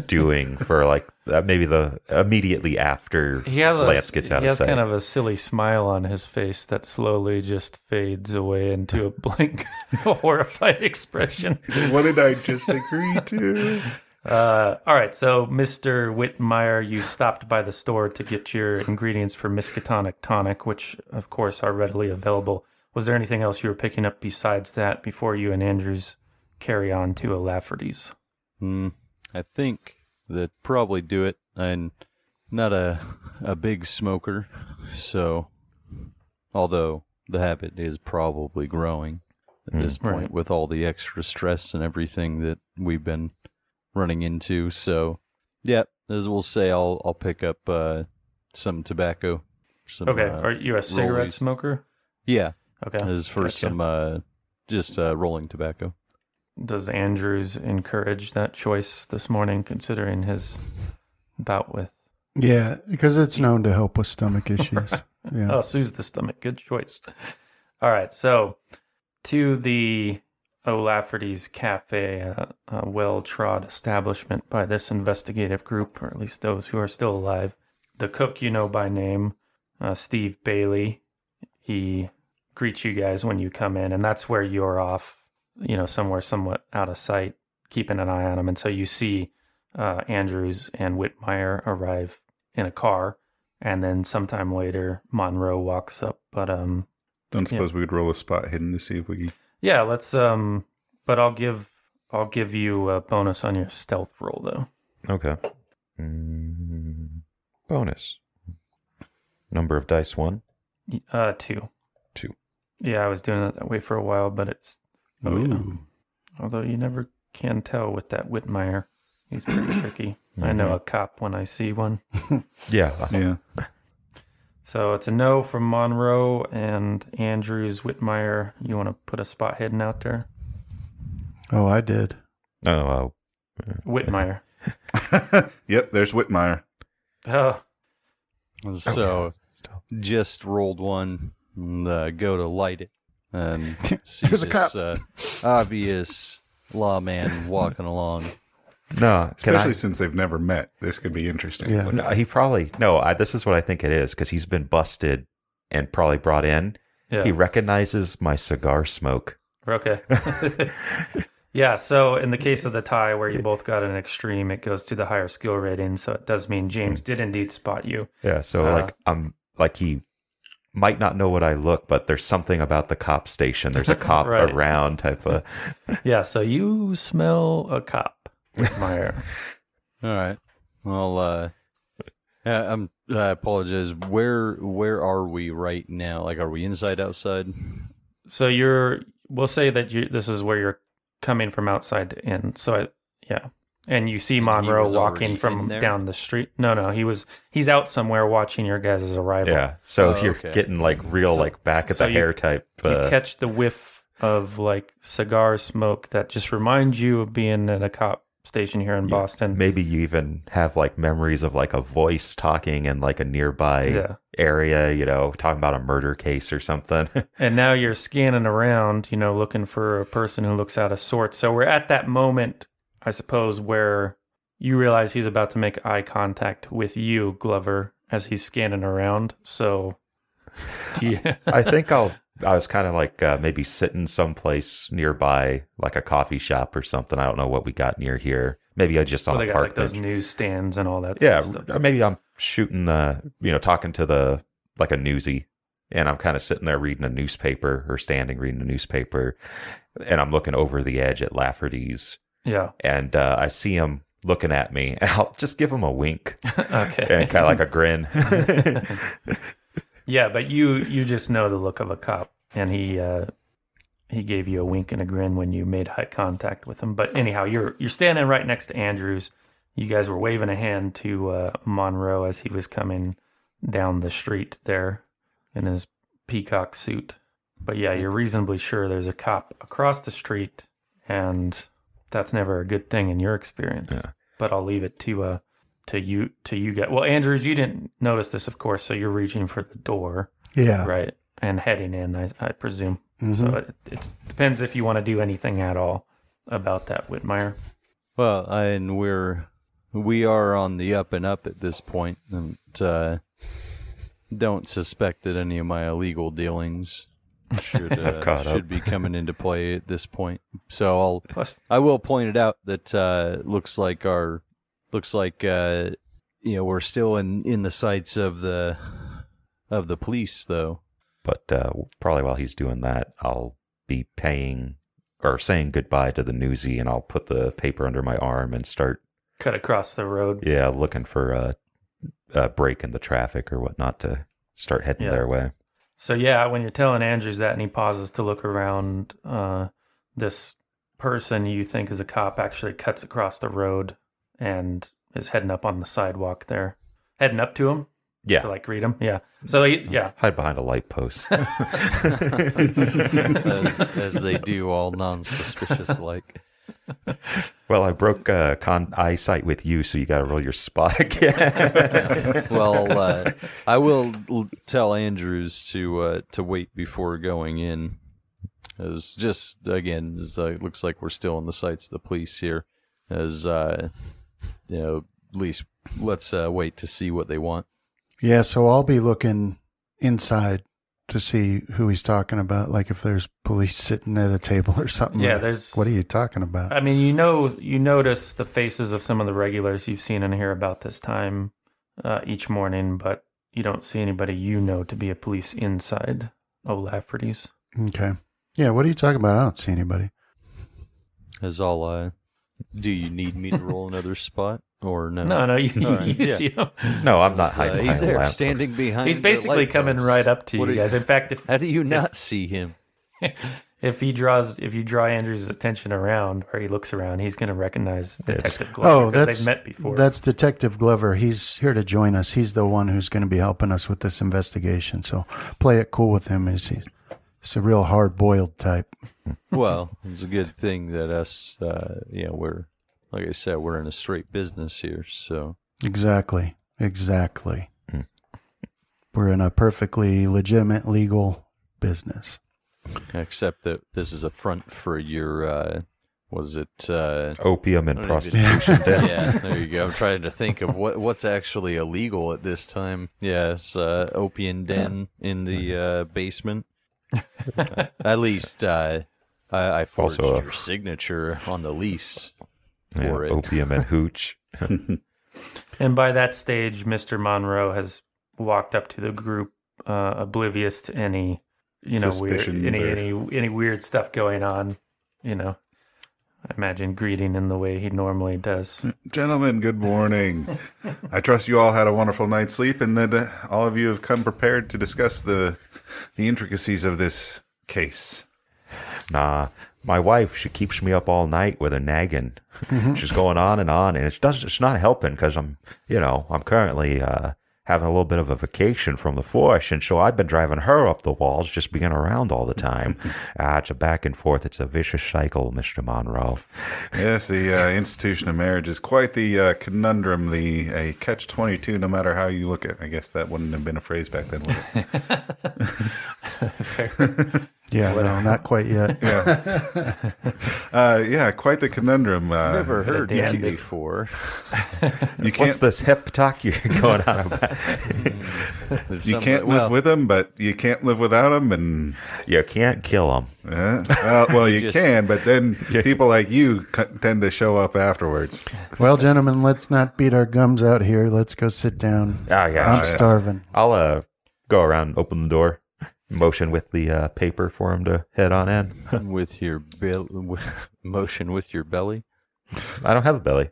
doing for like uh, maybe the immediately after he has Lance a, gets out of sight? He has sight. Kind of a silly smile on his face that slowly just fades away into a blank, horrified expression. What did I just agree to? Uh, all right, so Mister Whitmire, you stopped by the store to get your ingredients for Miskatonic tonic, which of course are readily available. Was there anything else you were picking up besides that before you and Andrews carry on to O'Lafferty's? Hmm, I think that probably do it. I'm not a a big smoker, so although the habit is probably growing at mm, this point right. with all the extra stress and everything that we've been running into. So, yeah, as we'll say, I'll I'll pick up uh, some tobacco. Some, okay, uh, are you a cigarette rollies. Smoker? Yeah. Okay. As for gotcha. some uh, just uh, rolling tobacco. Does Andrews encourage that choice this morning, considering his bout with Yeah, because it's known to help with stomach issues. Yeah. Oh, soothes the stomach. Good choice. All right, so to the O'Lafferty's Cafe, a, a well-trod establishment by this investigative group, or at least those who are still alive. The cook you know by name, uh, Steve Bailey, he greets you guys when you come in, and that's where you're off, you know, somewhere somewhat out of sight, keeping an eye on him. And so you see uh, Andrews and Whitmire arrive in a car, and then sometime later, Monroe walks up, but... um. Don't suppose yeah. we could roll a spot hidden to see if we can. Yeah, let's. Um, but I'll give I'll give you a bonus on your stealth roll though. Okay. Mm, bonus. Number of dice one. Uh, two. Two. Yeah, I was doing it that way for a while, but it's. Oh, Ooh. Yeah. Although you never can tell with that Whitmire, he's pretty tricky. Mm-hmm. I know a cop when I see one. yeah. Yeah. So it's a no from Monroe and Andrews. Whitmire, you want to put a spot hidden out there? Oh, I did. Oh, uh, Whitmire. Yep, there's Whitmire. Oh. So just rolled one, and, uh, go to light it, and see this a cop. Uh, obvious lawman walking along. No, especially I, since they've never met. This could be interesting. Yeah. No, he probably no. I, this is what I think it is because he's been busted and probably brought in. Yeah. He recognizes my cigar smoke. Okay. Yeah. So in the case of the tie, where you both got an extreme, it goes to the higher skill rating. So it does mean James did indeed spot you. Yeah. So uh, like I'm like he might not know what I look, but there's something about the cop station. There's a cop right. around type of. Yeah. So you smell a cop. Whitmire. All right. Well, uh, I'm, I apologize. Where where are we right now? Like, are we inside, outside? So you're. We'll say that you. This is where you're coming from, outside to in. So I, yeah, and you see Monroe walking from down the street. No, no, he was. He's out somewhere watching your guys' arrival. Yeah. So oh, you're okay. getting like real, so, like back at so the you, hair type. Uh, you catch the whiff of like cigar smoke that just reminds you of being at a cop station here in yeah. Boston. Maybe you even have like memories of like a voice talking in like a nearby yeah. area, you know, talking about a murder case or something. And now you're scanning around, you know, looking for a person who looks out of sorts. So we're at that moment, I suppose, where you realize he's about to make eye contact with you, Glover, as he's scanning around. So yeah. I think I'll I was kind of like uh, maybe sitting someplace nearby, like a coffee shop or something. I don't know what we got near here. Maybe I just on well, they a got park like those bench. Newsstands and all that. Yeah, sort of stuff. Or maybe I'm shooting the, you know, talking to the like a newsie, and I'm kind of sitting there reading a newspaper or standing reading a newspaper, and I'm looking over the edge at Lafferty's. Yeah, and uh, I see him looking at me, and I'll just give him a wink, okay, and kind of like a grin. Yeah, but you you just know the look of a cop, and he uh, he gave you a wink and a grin when you made eye contact with him. But anyhow, you're you're standing right next to Andrews. You guys were waving a hand to uh, Monroe as he was coming down the street there in his peacock suit. But yeah, you're reasonably sure there's a cop across the street, and that's never a good thing in your experience. Yeah. But I'll leave it to... Uh, To you, to you guys. Well, Andrews, you didn't notice this, of course, so you're reaching for the door. Yeah. Right? And heading in, I, I presume. Mm-hmm. So it it's, depends if you want to do anything at all about that, Whitmire. Well, I, and we're, we are on the up and up at this point, and uh, don't suspect that any of my illegal dealings should uh, should be coming into play at this point. So I'll, Plus, I will point it out that uh, looks like our... Looks like uh, you know we're still in, in the sights of the of the police, though. But uh, probably while he's doing that, I'll be paying or saying goodbye to the newsie, and I'll put the paper under my arm and start cut across the road. Yeah, looking for a, a break in the traffic or whatnot to start heading yeah. their way. So yeah, when you're telling Andrews that, and he pauses to look around, uh, this person you think is a cop actually cuts across the road. And is heading up on the sidewalk there. Heading up to him? Yeah. To like greet him? Yeah. So, he, yeah. Hide behind a light post. as, as they do all non-suspicious like. Well, I broke uh, con- eyesight with you, so you got to roll your spot again. Well, uh, I will l- tell Andrews to uh, to wait before going in. As just again, as, uh, it looks like we're still in the sights of the police here. As uh, you know, at least let's uh, wait to see what they want. Yeah, so I'll be looking inside to see who he's talking about, like if there's police sitting at a table or something. Yeah, like, there's... What are you talking about? I mean, you know, you notice the faces of some of the regulars you've seen in here about this time uh, each morning, but you don't see anybody you know to be a police inside O'Lafferty's. Okay. Yeah, what are you talking about? I don't see anybody. As all I... Do you need me to roll another spot? Or no? No, no, you, right. you yeah. see him. No, I'm not hiding. Uh, he's there, standing behind. He's basically coming post. right up to what you guys. You, In fact, if, how do you not if, see him? If he draws, if you draw Andrew's attention around, or he looks around, he's going to recognize Detective yes. Glover. Oh, that's they've met before. That's Detective Glover. He's here to join us. He's the one who's going to be helping us with this investigation. So play it cool with him. He's, he's a real hard-boiled type. Well, it's a good thing that us, uh, you know, we're. Like I said, we're in a straight business here, so... Exactly. Exactly. Mm. We're in a perfectly legitimate legal business. Except that this is a front for your, uh, was it... Uh, Opium and prostitution. Even, yeah, there you go. I'm trying to think of what what's actually illegal at this time. Yes, yeah, uh, opium den in the uh, basement. uh, at least uh, I, I forged also, uh, your signature on the lease. For yeah, it. Opium and hooch. And by that stage, Mister Monroe has walked up to the group, uh, oblivious to any, you know, weird, any, or... any any weird stuff going on. You know, I imagine greeting in the way he normally does. Gentlemen, good morning. I trust you all had a wonderful night's sleep, and that uh, all of you have come prepared to discuss the the intricacies of this case. Nah. My wife, she keeps me up all night with her nagging. Mm-hmm. She's going on and on, and it doesn't. It's not helping because I'm, you know, I'm currently uh, having a little bit of a vacation from the force, and so I've been driving her up the walls, just being around all the time. uh, it's a back and forth. It's a vicious cycle, Mister Monroe. Yes, the uh, institution of marriage is quite the uh, conundrum. The a catch twenty-two, no matter how you look at. I guess that wouldn't have been a phrase back then, would it? Fair. Yeah, no, not quite yet. Yeah, uh, yeah, quite the conundrum. Uh, Never heard that before. You What's this hip talk you're going on about? You can't live well, with them, but you can't live without them, and you can't kill them. Yeah. Uh, well, you Just, can, but then people like you tend to show up afterwards. Well, gentlemen, let's not beat our gums out here. Let's go sit down. Oh, yeah, I'm yes. starving. I'll uh, go around, open the door. Motion with the uh, paper for him to head on in. With your be- with motion with your belly? I don't have a belly.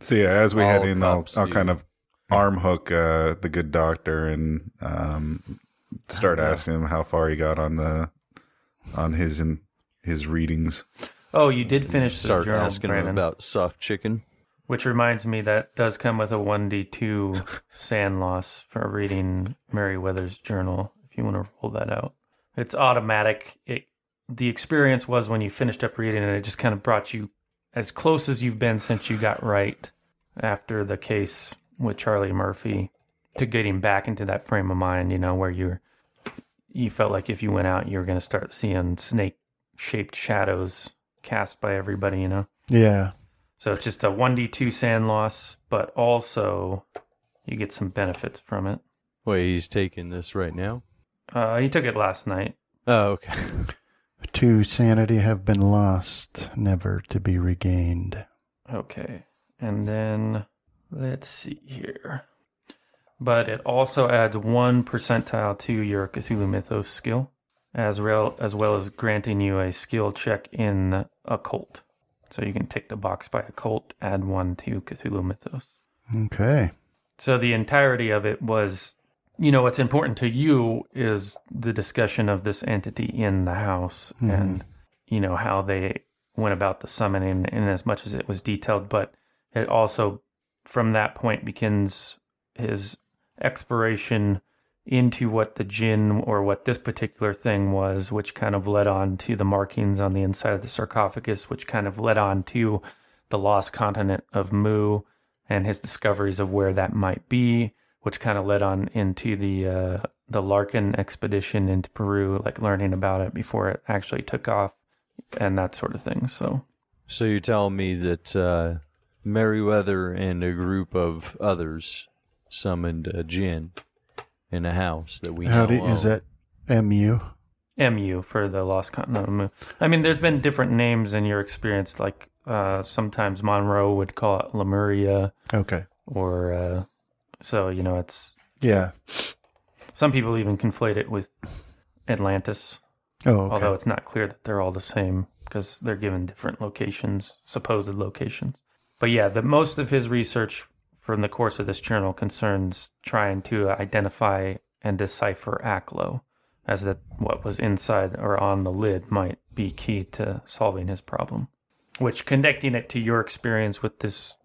So yeah, as we all head in, I'll, I'll kind of arm hook uh, the good doctor and um, start asking him how far he got on the on his in, his readings. Oh, you did finish the journal, Brandon. Start asking him about soft chicken. Which reminds me, that does come with a one d two sand loss for reading Meriwether's journal. You want to roll that out. It's automatic. It, the experience was when you finished up reading it, it just kind of brought you as close as you've been since you got right after the case with Charlie Murphy to getting back into that frame of mind, you know, where you're, you felt like if you went out, you were going to start seeing snake-shaped shadows cast by everybody, you know? Yeah. So it's just a one d two sand loss, but also you get some benefits from it. Wait, he's taking this right now? Uh, he took it last night. Oh, okay. Two sanity have been lost, never to be regained. Okay. And then, let's see here. But it also adds one percentile to your Cthulhu Mythos skill, as, rel- as well as granting you a skill check in Occult. So you can tick the box by Occult, add one to Cthulhu Mythos. Okay. So the entirety of it was... You know, what's important to you is the discussion of this entity in the house mm-hmm. and, you know, how they went about the summoning in as much as it was detailed. But it also, from that point, begins his exploration into what the djinn or what this particular thing was, which kind of led on to the markings on the inside of the sarcophagus, which kind of led on to the lost continent of Mu and his discoveries of where that might be, which kind of led on into the uh, the Larkin expedition into Peru, like learning about it before it actually took off and that sort of thing. So, so you're telling me that uh, Meriwether and a group of others summoned a djinn in a house that we know of. Is that M U? M U for the Lost Continent of Mu. I mean, there's been different names in your experience. Like uh, sometimes Monroe would call it Lemuria. Okay. Or uh, so, you know, it's, it's... Yeah. Some people even conflate it with Atlantis. Oh, okay. Although it's not clear that they're all the same because they're given different locations, supposed locations. But yeah, the most of his research from the course of this journal concerns trying to identify and decipher Aklo, as that what was inside or on the lid might be key to solving his problem. Which, connecting it to your experience with this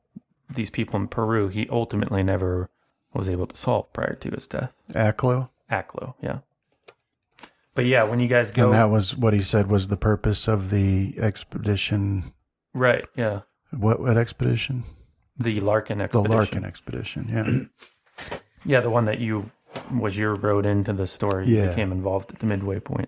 these people in Peru, he ultimately never was able to solve prior to his death. Aklo? Aklo, yeah. But yeah, when you guys go... And that was what he said was the purpose of the expedition. Right, yeah. What, what expedition? The Larkin expedition. The Larkin expedition, yeah. Yeah, the one that you was your road into the story. Yeah. You became involved at the midway point.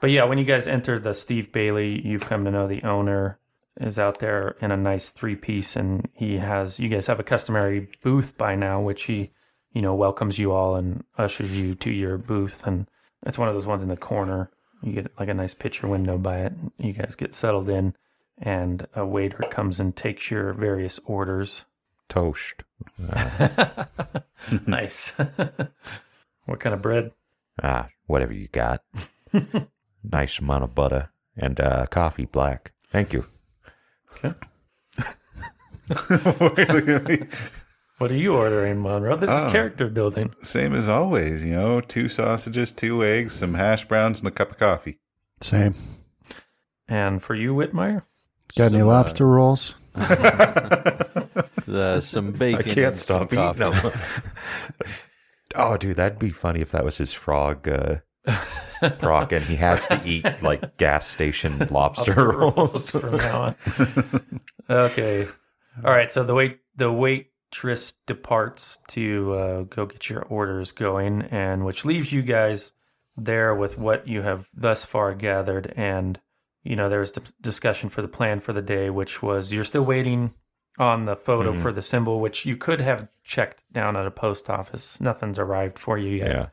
But yeah, when you guys enter the Steve Bailey, you've come to know the owner is out there in a nice three-piece, and he has, you guys have a customary booth by now, which he, you know, welcomes you all and ushers you to your booth, and it's one of those ones in the corner. You get like a nice picture window by it. You guys get settled in. And a waiter comes and takes your various orders. Toast. Uh. Nice. What kind of bread? Ah, whatever you got. Nice amount of butter and uh, coffee black. Thank you. Okay. What are you ordering, Monroe? This oh, is character building. Same as always, you know, two sausages, two eggs, some hash browns, and a cup of coffee. Same. And for you, Whitmire? Got some, any lobster uh, rolls? uh, some bacon. I can't stop eating them. Oh, dude, that'd be funny if that was his frog, uh, Brock, and he has to eat like gas station lobster, lobster rolls from now on. Okay, all right. So the wait, the waitress departs to uh, go get your orders going, and which leaves you guys there with what you have thus far gathered, and. You know, there was the discussion for the plan for the day, which was you're still waiting on the photo mm-hmm. for the symbol, which you could have checked down at a post office. Nothing's arrived for you yet. Yeah.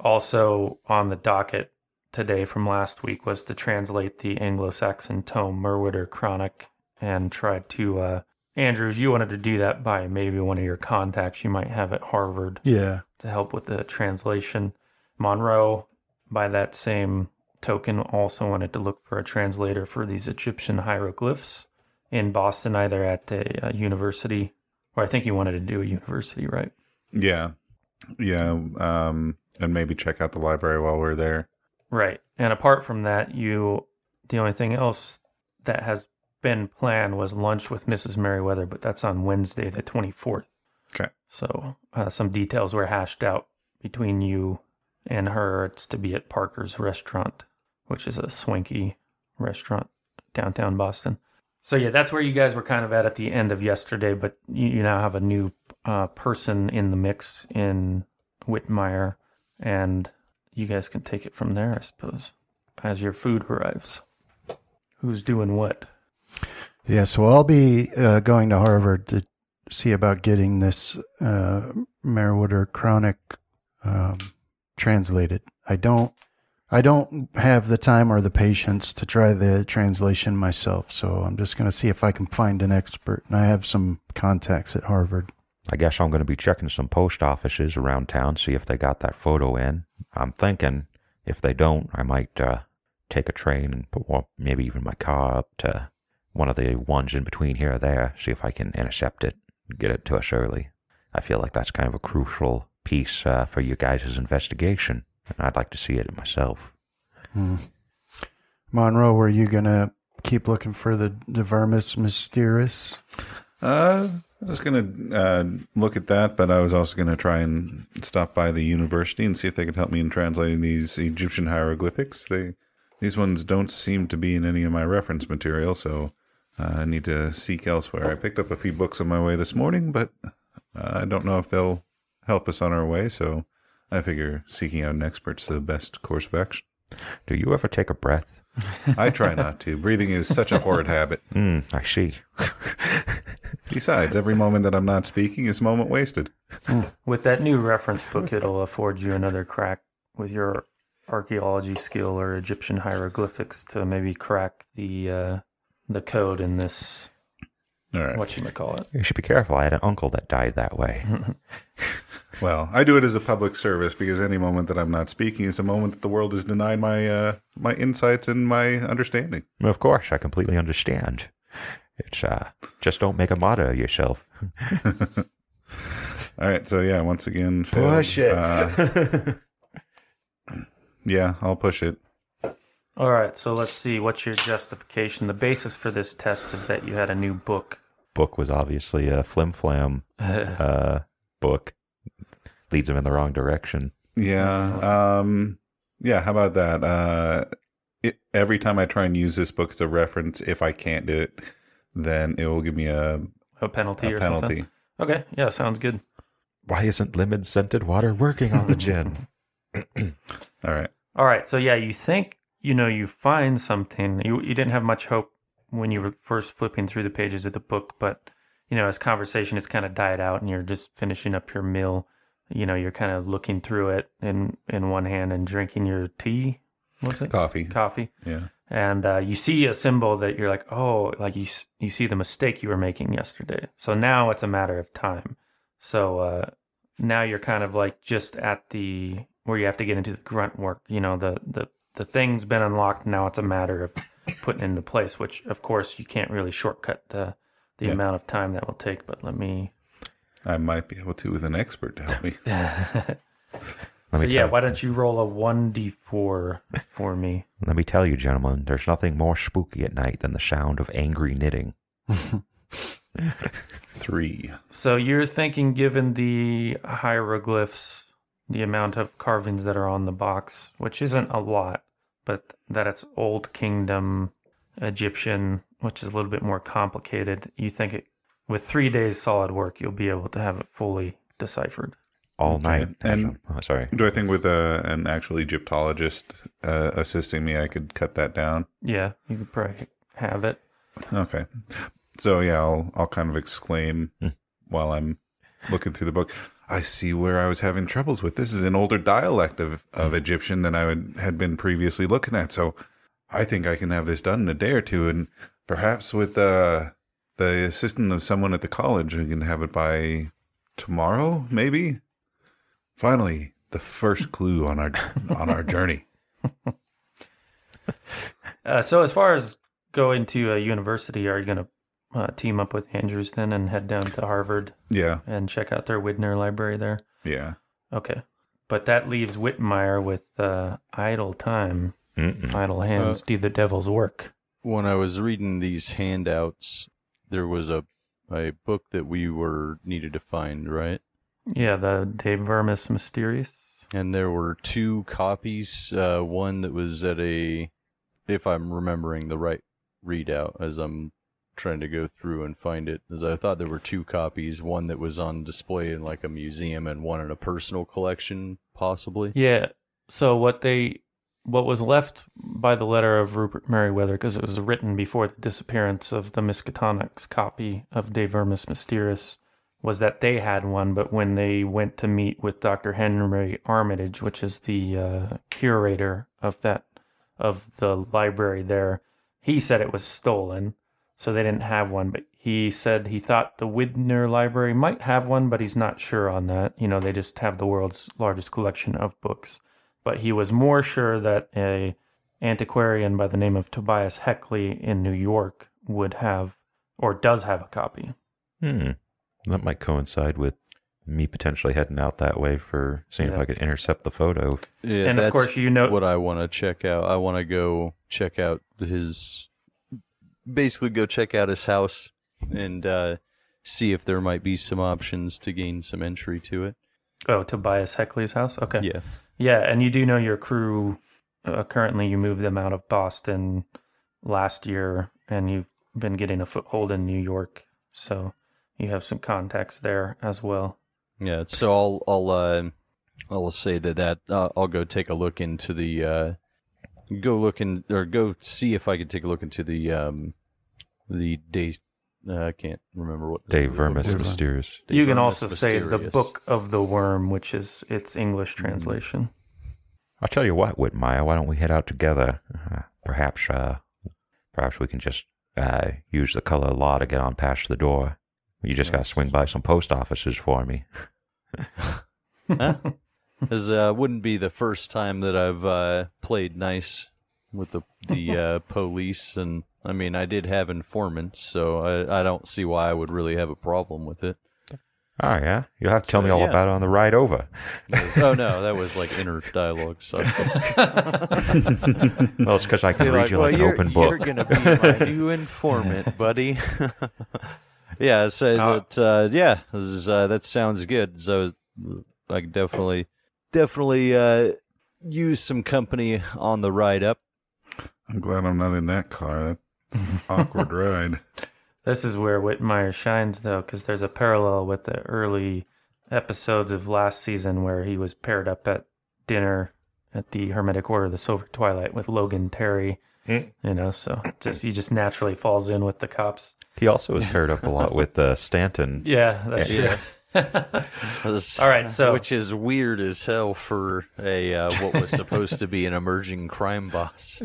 Also on the docket today from last week was to translate the Anglo-Saxon tome Meriwether Chronic and try to... Uh, Andrews, you wanted to do that by maybe one of your contacts you might have at Harvard yeah. to help with the translation. Monroe, by that same... token, also wanted to look for a translator for these Egyptian hieroglyphs in Boston, either at a, a university, or I think you wanted to do a university, right? Yeah. Yeah. Um, and maybe check out the library while we're there. Right. And apart from that, you, the only thing else that has been planned was lunch with Missus Meriwether, but that's on Wednesday, the twenty-fourth. Okay. So uh, some details were hashed out between you and her. It's to be at Parker's Restaurant, which is a swanky restaurant downtown Boston. So yeah, that's where you guys were kind of at at the end of yesterday, but you, you now have a new uh, person in the mix in Whitmire, and you guys can take it from there, I suppose, as your food arrives. Who's doing what? Yeah, so I'll be uh, going to Harvard to see about getting this uh, Meriwether Chronic um, translated. I don't... I don't have the time or the patience to try the translation myself, so I'm just going to see if I can find an expert. And I have some contacts at Harvard. I guess I'm going to be checking some post offices around town, see if they got that photo in. I'm thinking if they don't, I might uh, take a train and put, well, maybe even my car up to one of the ones in between here or there, see if I can intercept it and get it to us early. I feel like that's kind of a crucial piece uh, for you guys' investigation. And I'd like to see it myself. Hmm. Monroe, were you going to keep looking for the De Vermis Mysteris? Uh, I was going to uh, look at that, but I was also going to try and stop by the university and see if they could help me in translating these Egyptian hieroglyphics. They, these ones don't seem to be in any of my reference material, so uh, I need to seek elsewhere. I picked up a few books on my way this morning, but uh, I don't know if they'll help us on our way, so I figure seeking out an expert's the best course of action. Do you ever take a breath? I try not to. Breathing is such a horrid habit. Mm, I see. Besides, every moment that I'm not speaking is a moment wasted. With that new reference book, it'll afford you another crack with your archaeology skill or Egyptian hieroglyphics to maybe crack the uh, the code in this. All right. Whatchamacallit. You should be careful. I had an uncle that died that way. Well, I do it as a public service because any moment that I'm not speaking is a moment that the world is denied my uh, my insights and my understanding. Of course, I completely understand. It's uh, just don't make a martyr of yourself. All right, so yeah, once again, Phil, push it. Uh, yeah, I'll push it. All right, so let's see. What's your justification? The basis for this test is that you had a new book. Book was obviously a flim flam uh, book. Leads him in the wrong direction. Yeah. Um, yeah, how about that? Uh, it, every time I try and use this book as a reference, if I can't do it, then it will give me a, a penalty a or penalty. Something? Okay, yeah, sounds good. Why isn't lemon-scented water working on the gin? All right. All right, so yeah, you think, you know, you find something. You, you didn't have much hope when you were first flipping through the pages of the book, but, you know, as conversation has kind of died out and you're just finishing up your meal, you know, you're kind of looking through it in, in one hand and drinking your tea. What's it? Coffee. Coffee. Yeah. And uh, you see a symbol that you're like, oh, like you you see the mistake you were making yesterday. So now it's a matter of time. So uh, now you're kind of like just at the, where you have to get into the grunt work. You know, the, the, the thing's been unlocked. Now it's a matter of putting it into place, which, of course, you can't really shortcut the, the yeah. amount of time that will take. But let me... I might be able to with an expert to help me. me so yeah, why don't you roll a one d four for me? Let me tell you, gentlemen, there's nothing more spooky at night than the sound of angry knitting. Three. So you're thinking, given the hieroglyphs, the amount of carvings that are on the box, which isn't a lot, but that it's Old Kingdom Egyptian, which is a little bit more complicated, you think it with three days solid work, you'll be able to have it fully deciphered. All okay. night. And oh, sorry. Do I think with a, an actual Egyptologist uh, assisting me, I could cut that down? Yeah, you could probably have it. Okay. So, yeah, I'll, I'll kind of exclaim while I'm looking through the book, I see where I was having troubles with. This is an older dialect of, of Egyptian than I would, had been previously looking at. So I think I can have this done in a day or two. And perhaps with... Uh, the assistant of someone at the college who can have it by tomorrow, maybe? Finally, the first clue on our on our journey. Uh, so as far as going to a university, are you going to uh, team up with Andrews then and head down to Harvard? Yeah. And check out their Widener library there? Yeah. Okay. But that leaves Whitmire with uh, idle time. Mm-mm. Idle hands uh, do the devil's work. When I was reading these handouts... There was a, a book that we were needed to find, right? Yeah, the De Vermis Mysteris. And there were two copies, uh, one that was at a, if I'm remembering the right readout, as I'm trying to go through and find it, as I thought there were two copies, one that was on display in like a museum and one in a personal collection, possibly. Yeah, so what they... What was left by the letter of Rupert Meriwether, because it was written before the disappearance of the Miskatonic's copy of De Vermis Mysteris, was that they had one, but when they went to meet with Doctor Henry Armitage, which is the uh, curator of that of the library there, he said it was stolen, so they didn't have one. But he said he thought the Widener Library might have one, but he's not sure on that. You know, they just have the world's largest collection of books. But he was more sure that a antiquarian by the name of Tobias Heckley in New York would have, or does have, a copy. Hmm. That might coincide with me potentially heading out that way for seeing yeah. if I could intercept the photo. Yeah, and of course, you know what I want to check out. I want to go check out his, basically go check out his house and uh, see if there might be some options to gain some entry to it. Oh, Tobias Heckley's house? Okay. Yeah. Yeah, and you do know your crew, uh, currently you moved them out of Boston last year, and you've been getting a foothold in New York, so you have some contacts there as well. Yeah, so I'll I'll uh, I'll say that that uh, I'll go take a look into the uh, go look in or go see if I can take a look into the um, the day. Uh, I can't remember what De Vermis Mysteris. You can also say the Book of the Worm, which is its English translation. I'll tell you what, Whitmire. Why don't we head out together? Uh, perhaps, uh, perhaps we can just uh, use the color law to get on past the door. You just got to swing by some post offices for me. Huh? This uh, wouldn't be the first time that I've uh, played nice with the the uh, police. And, I mean, I did have informants, so I, I don't see why I would really have a problem with it. Oh, yeah? You'll have to tell so, me all yeah. about it on the ride over. Was, oh, no, that was like inner dialogue. So. Well, it's because I can you're read like, you like well, an open book. You're going to be my new informant, buddy. Yeah, so uh, that uh, yeah, this is, uh, that sounds good. So I can definitely definitely uh, use some company on the ride up. I'm glad I'm not in that car. That's an awkward ride. This is where Whitmire shines, though, because there's a parallel with the early episodes of last season where he was paired up at dinner at the Hermetic Order of the Silver Twilight with Logan Terry. You know, so just he just naturally falls in with the cops. He also was paired up a lot with uh, Stanton. Yeah, that's yeah. true. All right, so which is weird as hell for a uh, what was supposed to be an emerging crime boss.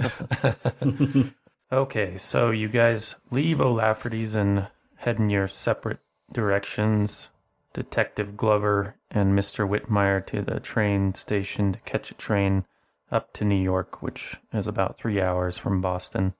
Okay, so you guys leave O'Lafferty's and head in your separate directions. Detective Glover and Mister Whitmire to the train station to catch a train up to New York, which is about three hours from Boston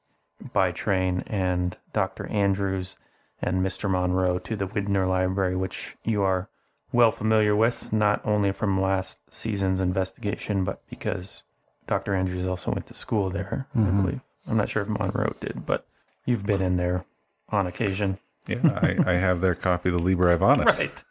by train, and Doctor Andrews and Mister Monroe to the Widener Library, which you are well familiar with, not only from last season's investigation, but because Doctor Andrews also went to school there, mm-hmm. I believe. I'm not sure if Monroe did, but you've been in there on occasion. Yeah, I, I have their copy of the Liber Ivanis. Right.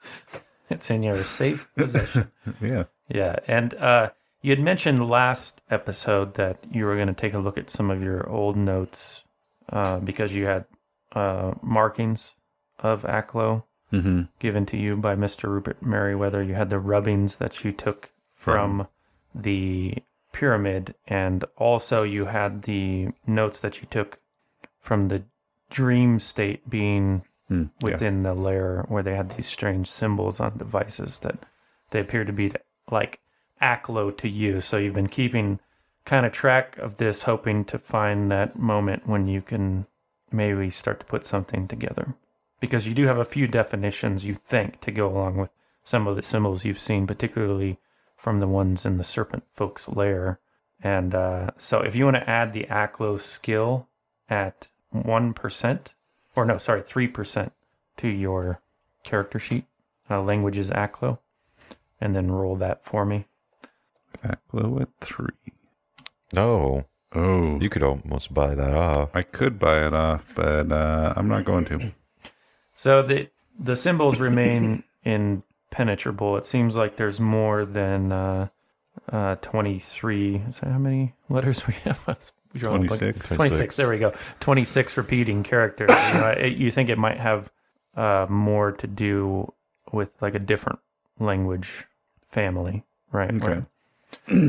It's in your safe possession. Yeah. Yeah, and... uh you had mentioned last episode that you were going to take a look at some of your old notes uh, because you had uh, markings of Aklo mm-hmm. given to you by Mister Rupert Meriwether. You had the rubbings that you took from mm. the pyramid, and also you had the notes that you took from the dream state being mm, within yeah. the lair where they had these strange symbols on devices that they appear to be like... Aklo to you, so you've been keeping kind of track of this, hoping to find that moment when you can maybe start to put something together, because you do have a few definitions you think to go along with some of the symbols you've seen, particularly from the ones in the serpent folk's lair. And uh so if you want to add the Aklo skill at one percent or no sorry three percent to your character sheet, uh, languages Aklo, and then roll that for me. Aklo at three. Oh. Oh. You could almost buy that off. I could buy it off, but uh, I'm not going to. So the the symbols remain impenetrable. It seems like there's more than uh, uh, twenty-three. Is that how many letters we have? twenty-six. twenty-six, there we go. twenty-six repeating characters. You know, it, you think it might have uh, more to do with like a different language family, right? Okay. Where,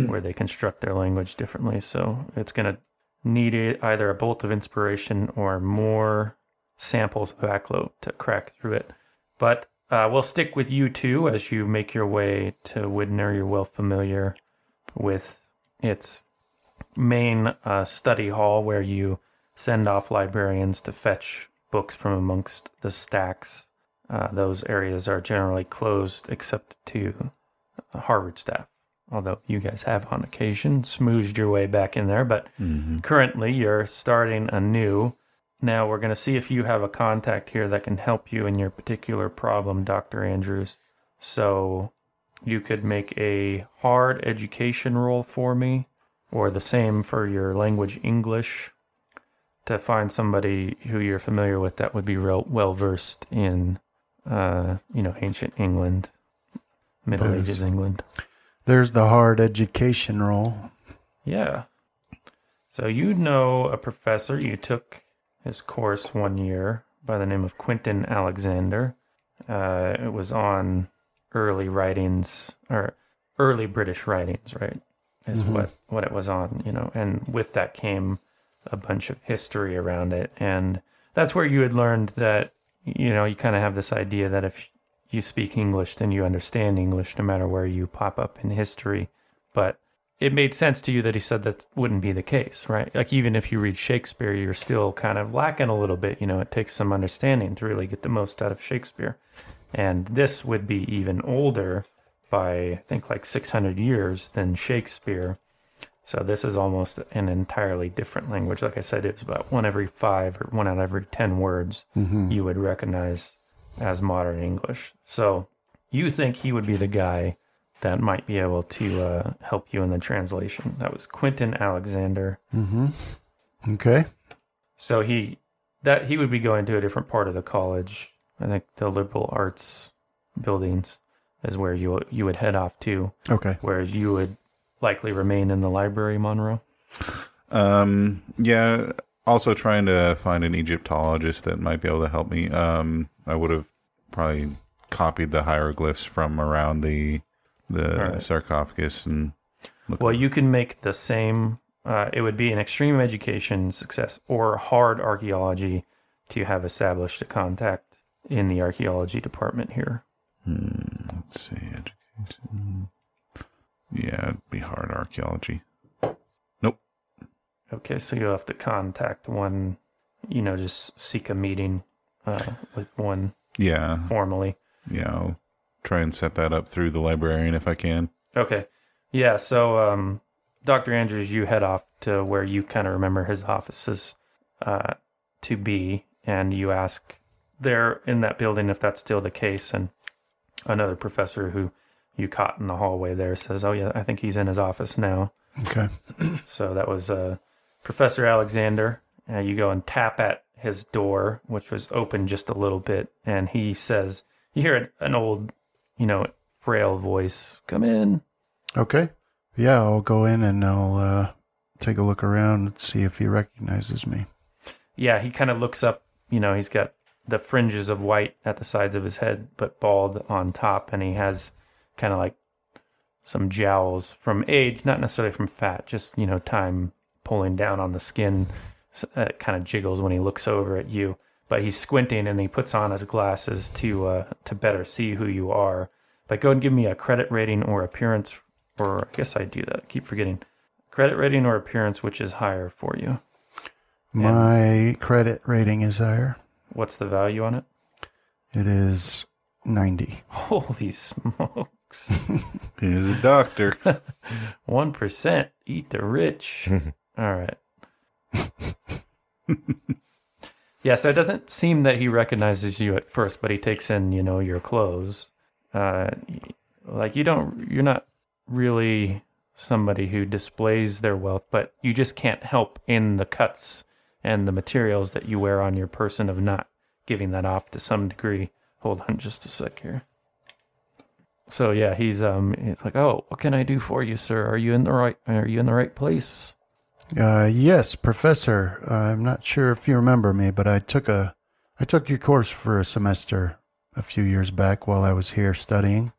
where they construct their language differently. So it's going to need either a bolt of inspiration or more samples of Aklo to crack through it. But uh, we'll stick with you two as you make your way to Widener. You're well familiar with its main uh, study hall where you send off librarians to fetch books from amongst the stacks. Uh, those areas are generally closed except to Harvard staff. Although you guys have on occasion smooshed your way back in there, but mm-hmm. currently you're starting anew. Now we're going to see if you have a contact here that can help you in your particular problem, Doctor Andrews. So you could make a hard education roll for me, or the same for your language English, to find somebody who you're familiar with that would be well versed in uh, you know, ancient England, Middle there's, Ages England. There's the hard education role. Yeah. So you know a professor. You took his course one year by the name of Quentin Alexander. Uh, it was on early writings, or early British writings, right? Is mm-hmm. what, what it was on, you know. And with that came a bunch of history around it. And that's where you had learned that, you know, you kind of have this idea that if you speak English, then you understand English no matter where you pop up in history. But it made sense to you that he said that wouldn't be the case, right? Like, even if you read Shakespeare, you're still kind of lacking a little bit. You know, it takes some understanding to really get the most out of Shakespeare. And this would be even older by, I think, like six hundred years than Shakespeare. So this is almost an entirely different language. Like I said, it was about one every five or one out of every ten words mm-hmm. you would recognize as modern English. So you think he would be the guy that might be able to uh, help you in the translation. That was Quentin Alexander. Mm-hmm. Okay. So he that he would be going to a different part of the college. I think the liberal arts buildings is where you you would head off to. Okay. Whereas you would likely remain in the library, Monroe. Um. Yeah. Also trying to find an Egyptologist that might be able to help me. Um. I would have probably copied the hieroglyphs from around the. The right. sarcophagus and well, up. You can make the same. Uh, it would be an extreme education success or hard archaeology to have established a contact in the archaeology department here. Hmm, let's see, education. Yeah, it'd be hard archaeology. Nope. Okay, so you'll have to contact one. You know, just seek a meeting uh, with one. Yeah. Formally. Yeah. I'll try and set that up through the librarian if I can. Okay. Yeah, so um, Doctor Andrews, you head off to where you kind of remember his offices uh, to be, and you ask there in that building if that's still the case, and another professor who you caught in the hallway there says, oh, yeah, I think he's in his office now. Okay. So that was uh, Professor Alexander. Uh, you go and tap at his door, which was open just a little bit, and he says, you hear an old... you know, frail voice, come in. Okay. Yeah, I'll go in and I'll uh, take a look around and see if he recognizes me. Yeah, he kind of looks up. You know, he's got the fringes of white at the sides of his head, but bald on top. And he has kind of like some jowls from age, not necessarily from fat, just, you know, time pulling down on the skin. It kind of jiggles when he looks over at you. But he's squinting and he puts on his glasses to uh, to better see who you are. But go and give me a credit rating or appearance, or I guess I do that. I keep forgetting. Credit rating or appearance, which is higher for you? My and credit rating is higher. What's the value on it? It is ninety. Holy smokes. He is a doctor. one percent. Eat the rich. All right. Yeah, so it doesn't seem that he recognizes you at first, but he takes in, you know, your clothes. Uh, like, you don't, you're not really somebody who displays their wealth, but you just can't help in the cuts and the materials that you wear on your person of not giving that off to some degree. Hold on just a sec here. So, yeah, he's um, he's like, oh, what can I do for you, sir? Are you in the right, are you in the right place? Uh, yes, Professor. Uh, I'm not sure if you remember me, but I took a, I took your course for a semester a few years back while I was here studying.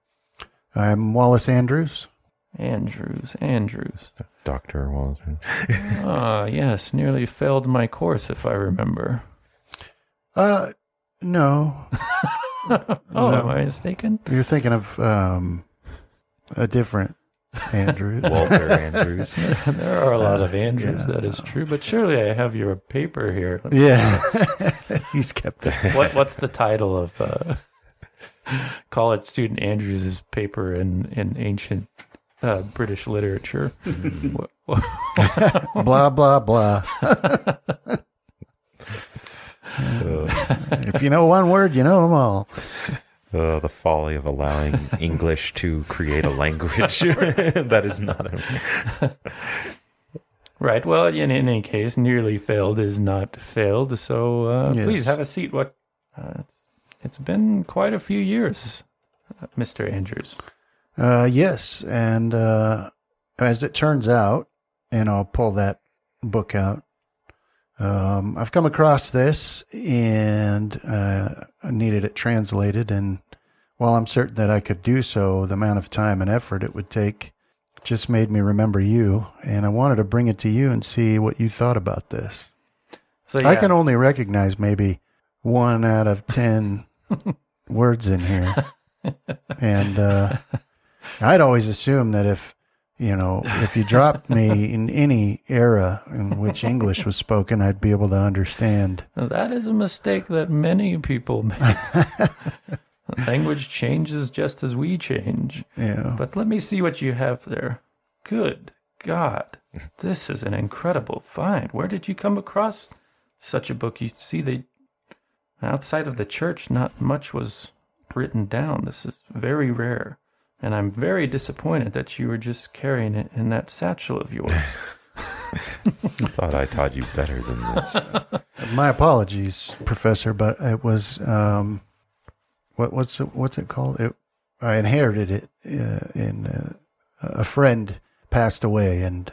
I'm Wallace Andrews. Andrews, Andrews. Doctor Wallace. Ah, uh, yes, nearly failed my course, if I remember. Uh, no. oh, no. Am I mistaken? You're thinking of um, a different. Andrews. Walter Andrews. There are a lot of Andrews, uh, yeah, that is true, but surely I have your paper here. Yeah. He's kept it. What, what's the title of uh, college student Andrews' paper in, in ancient uh, British literature? Blah, blah, blah. If you know one word, you know them all. Uh, the folly of allowing English to create a language that is not a... Right. Well, in, in any case, nearly failed is not failed. So uh, yes. Please have a seat. What? Uh, It's been quite a few years, Mister Andrews. Uh, yes, and uh, as it turns out, and I'll pull that book out, um, I've come across this and uh, needed it translated, and while I'm certain that I could do so, the amount of time and effort it would take just made me remember you, and I wanted to bring it to you and see what you thought about this. So yeah. I can only recognize maybe one out of ten words in here. And uh, I'd always assume that if, you know, if you dropped me in any era in which English was spoken, I'd be able to understand. Now, that is a mistake that many people make. Language changes just as we change. Yeah. But let me see what you have there. Good God. This is an incredible find. Where did you come across such a book? You see, they, outside of the church, not much was written down. This is very rare. And I'm very disappointed that you were just carrying it in that satchel of yours. I thought I taught you better than this. My apologies, Professor, but it was... Um, What, what's it, what's it called? It, I inherited it, uh, and uh, a friend passed away and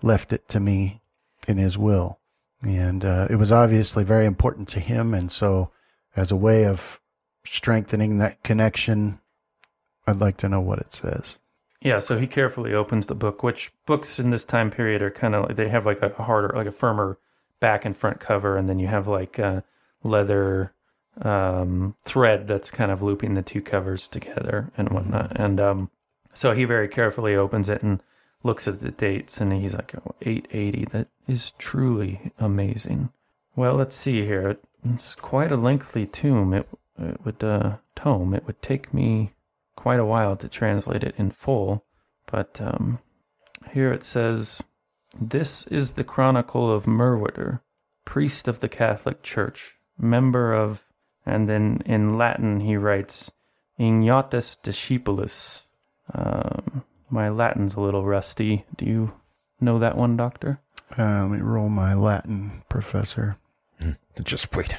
left it to me in his will. And uh, it was obviously very important to him. And so as a way of strengthening that connection, I'd like to know what it says. Yeah, so he carefully opens the book, which books in this time period are kind of like, they have like a harder, like a firmer back and front cover. And then you have like uh, leather... um thread that's kind of looping the two covers together and whatnot. Mm-hmm. And um so he very carefully opens it and looks at the dates, and he's like, oh, eight eighty, that is truly amazing. Well, let's see here. It's quite a lengthy tome. It, it would uh tome it would take me quite a while to translate it in full, but um here it says, this is the chronicle of Meriwether, priest of the Catholic Church, member of... And then in Latin, he writes, Iniotis Discipulus. Um, my Latin's a little rusty. Do you know that one, Doctor? Uh, let me roll my Latin, Professor. Just wait.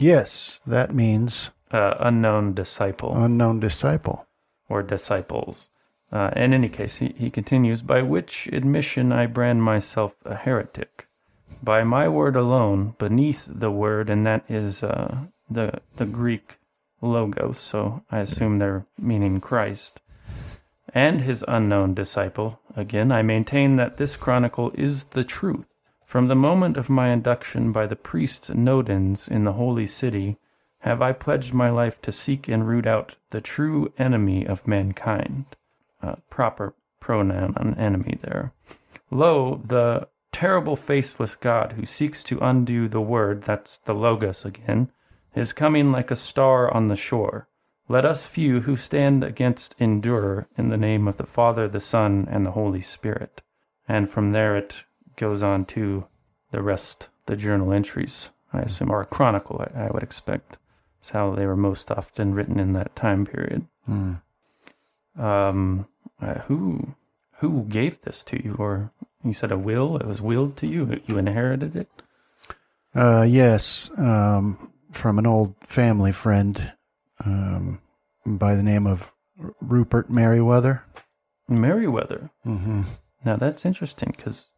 Yes, that means... Uh, unknown disciple. Unknown disciple. Or disciples. Uh, in any case, he, he continues, by which admission I brand myself a heretic. By my word alone, beneath the word, and that is uh, the the Greek logos, so I assume they're meaning Christ, and his unknown disciple, again, I maintain that this chronicle is the truth. From the moment of my induction by the priest Nodens in the holy city, have I pledged my life to seek and root out the true enemy of mankind. Uh, proper pronoun on enemy there. Lo, the... terrible faceless God who seeks to undo the word, that's the Logos again, is coming like a star on the shore. Let us few who stand against endure in the name of the Father, the Son, and the Holy Spirit. And from there it goes on to the rest, the journal entries, I assume, or a chronicle, I, I would expect. It's how they were most often written in that time period. Mm. Um, uh, who, who gave this to you, or... You said a will? It was willed to you? You inherited it? Uh, yes, um, from an old family friend um, by the name of Rupert Meriwether. Meriwether? Mm-hmm. Now, that's interesting, because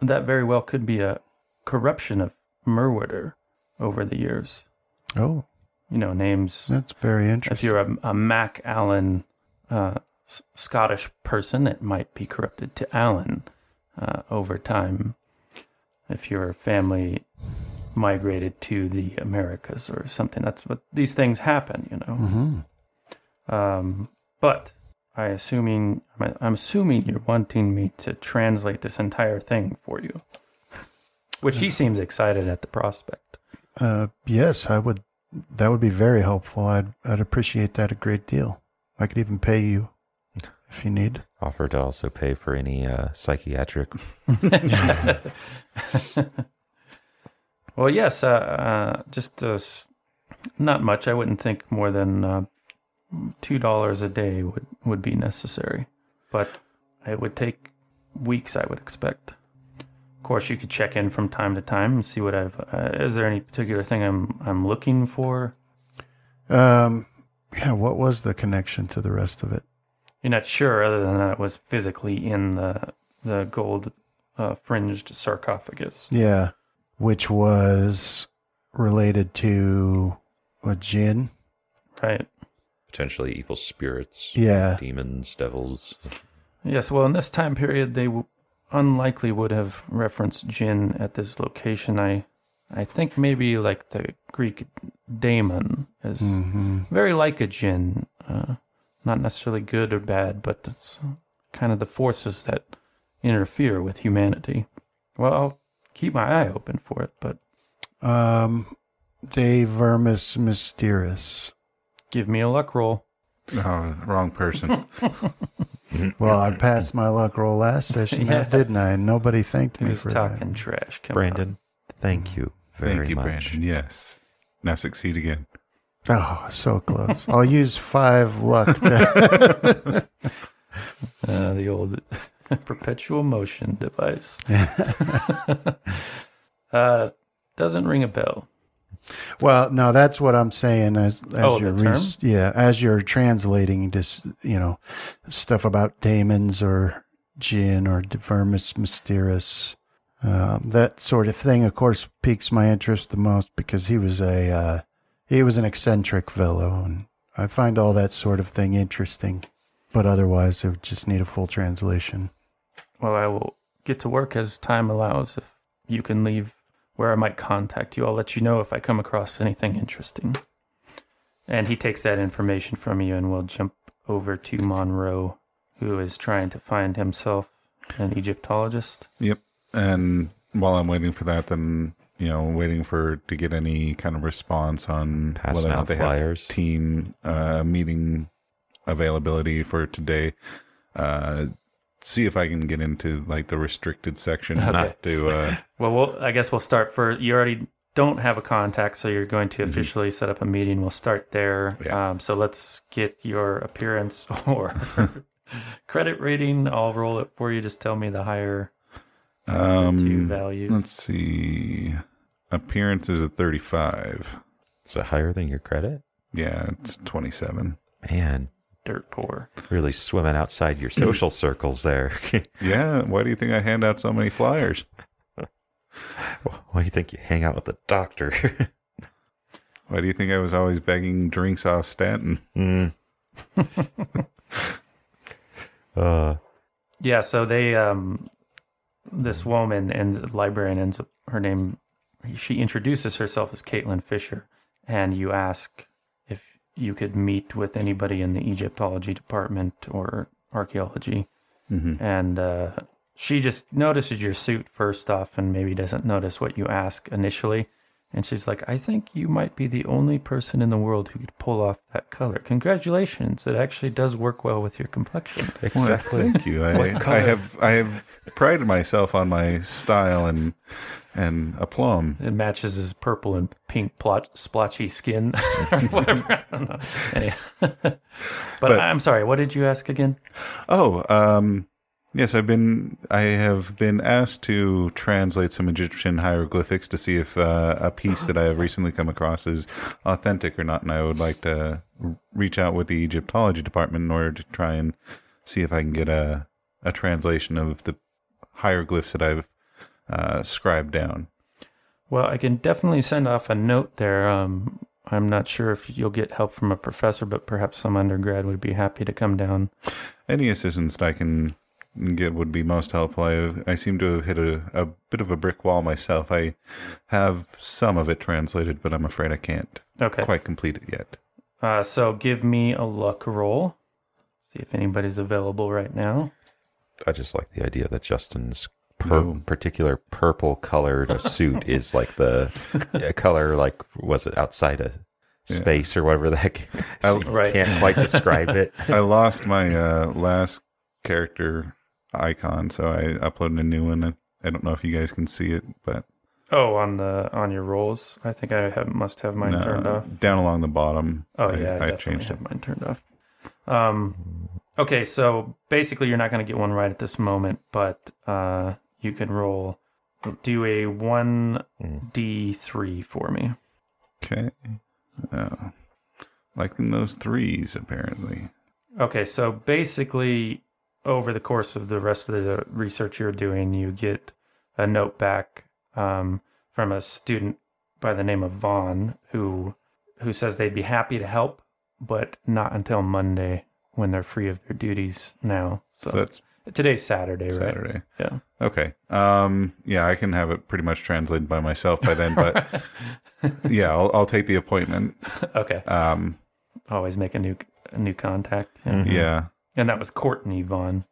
that very well could be a corruption of Meriwether over the years. Oh. You know, names. That's very interesting. If you're a, a Mac Allen uh, s- Scottish person, it might be corrupted to Allen. Uh, over time, if your family migrated to the Americas or something, that's what these things happen, you know. Mm-hmm. Um, but I assuming I'm assuming you're wanting me to translate this entire thing for you, which he seems excited at the prospect. Uh, yes, I would. That would be very helpful. I'd I'd appreciate that a great deal. I could even pay you. If you need. Offer to also pay for any uh, psychiatric. Well, yes, uh, uh, just uh, not much. I wouldn't think more than uh, two dollars a day would, would be necessary. But it would take weeks, I would expect. Of course, you could check in from time to time and see what I've... Uh, is there any particular thing I'm I'm looking for? Um, yeah, what was the connection to the rest of it? You're not sure, other than that it was physically in the the gold uh, fringed sarcophagus. Yeah, which was related to a djinn, right? Potentially evil spirits, yeah, demons, devils. Yes, well, in this time period, they w- unlikely would have referenced djinn at this location. I, I think maybe like the Greek daemon is mm-hmm. very like a djinn, uh, not necessarily good or bad, but that's kind of the forces that interfere with humanity. Well, I'll keep my eye open for it, but um, De Vermis Mysteris. Give me a luck roll. Oh, wrong person. Well, I passed my luck roll last session, yeah. didn't I? And nobody thanked me for that. He was talking trash. Come Brandon, on. thank you very much. Thank you, much. Brandon. Yes. Now succeed again. Oh, so close. I'll use five luck. To... uh, the old perpetual motion device. uh, doesn't ring a bell. Well, no, that's what I'm saying. As, as oh, you're re- yeah, as you're translating this, you know, stuff about daemons or djinn or De Vermis Mysteris, um, that sort of thing. Of course, piques my interest the most because he was a uh, he was an eccentric fellow, and I find all that sort of thing interesting. But otherwise, I would just need a full translation. Well, I will get to work as time allows. If you can leave. Where I might contact you. I'll let you know if I come across anything interesting. And he takes that information from you, and we'll jump over to Monroe, who is trying to find himself an Egyptologist. Yep. And while I'm waiting for that, then, you know, waiting for to get any kind of response on Passing whether or not they flyers. have team uh, meeting availability for today, uh, see if I can get into like the restricted section. Okay. Not to. Uh... well, well, I guess we'll start first. You already don't have a contact, so you're going to officially mm-hmm. set up a meeting. We'll start there. Yeah. Um, so let's get your appearance or credit rating. I'll roll it for you. Just tell me the higher um, two values. Let's see. Appearance is a thirty-five. Is it higher than your credit? Yeah, it's twenty-seven. Man. Dirt poor. Really swimming outside your social circles there. Yeah. Why do you think I hand out so many flyers? Why do you think you hang out with the doctor? Why do you think I was always begging drinks off Stanton? Mm. uh. Yeah. So they, um, this woman and librarian ends up, her name, she introduces herself as Caitlin Fisher, and you ask, you could meet with anybody in the Egyptology department or archaeology. Mm-hmm. And uh, she just notices your suit first off and maybe doesn't notice what you ask initially. And she's like, I think you might be the only person in the world who could pull off that color. Congratulations. It actually does work well with your complexion. Exactly. Well, thank you. I, I have I have prided myself on my style and and aplomb. It matches his purple and pink plot, splotchy skin or whatever. I don't know. Anyway. but, but I'm sorry, what did you ask again? Oh, um, yes, I've been. I have been asked to translate some Egyptian hieroglyphics to see if uh, a piece that I have recently come across is authentic or not, and I would like to reach out with the Egyptology department in order to try and see if I can get a a translation of the hieroglyphs that I've uh, scribed down. Well, I can definitely send off a note there. Um, I'm not sure if you'll get help from a professor, but perhaps some undergrad would be happy to come down. Any assistance I can get would be most helpful. I, I seem to have hit a, a bit of a brick wall myself. I have some of it translated, but I'm afraid I can't okay. quite complete it yet. Uh, so give me a luck roll. See if anybody's available right now. I just like the idea that Justin's per- no. particular purple-colored suit is like the color, like, was it outside a space yeah. or whatever the heck? I so right. can't quite describe it. I lost my uh, last character icon, so I uploaded a new one. I don't know if you guys can see it, but oh, on the on your rolls, I think I have must have mine no, turned off. Down along the bottom. Oh I, yeah, I definitely changed have it. Mine turned off. Um, okay, so basically, you're not going to get one right at this moment, but uh, you can roll. Do a one d three for me. Okay. Oh. Like in those threes, apparently. Okay, so basically, over the course of the rest of the research you're doing, you get a note back um, from a student by the name of Vaughn, who who says they'd be happy to help, but not until Monday when they're free of their duties now. So, so that's today's Saturday, right? Saturday. Yeah. Okay. Um, yeah, I can have it pretty much translated by myself by then, but yeah, I'll, I'll take the appointment. Okay. Um, Always make a new a new contact. Mm-hmm. Yeah. And that was Courtney Vaughn.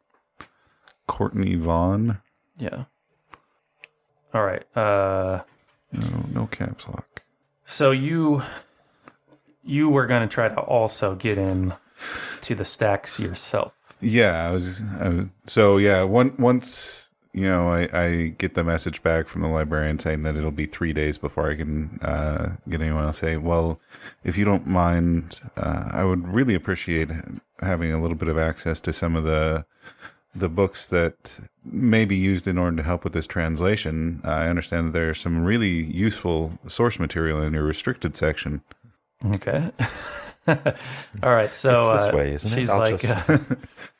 Courtney Vaughn? Yeah. All right. Uh, no, no caps lock. So you you were going to try to also get in to the stacks yourself. Yeah. I was, I was, so, yeah, one, once, you know, I, I get the message back from the librarian saying that it'll be three days before I can uh, get anyone else to say, well, if you don't mind, uh, I would really appreciate having a little bit of access to some of the the books that may be used in order to help with this translation. Uh, I understand that there's some really useful source material in your restricted section. Okay. All right. So it's this uh, way, isn't she's it? like, just... uh,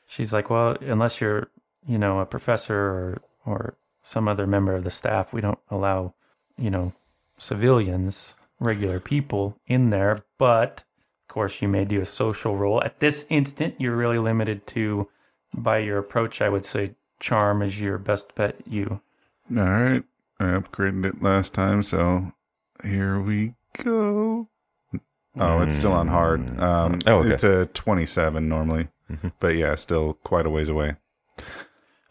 she's like, well, unless you're, you know, a professor or, or some other member of the staff, we don't allow, you know, civilians, regular people in there. But of course you may do a social role. At this instant, you're really limited to, by your approach, I would say charm is your best bet. You. All right. I upgraded it last time. So here we go. Oh, it's still on hard. Um, oh, okay. It's a twenty-seven normally, mm-hmm. but yeah, still quite a ways away.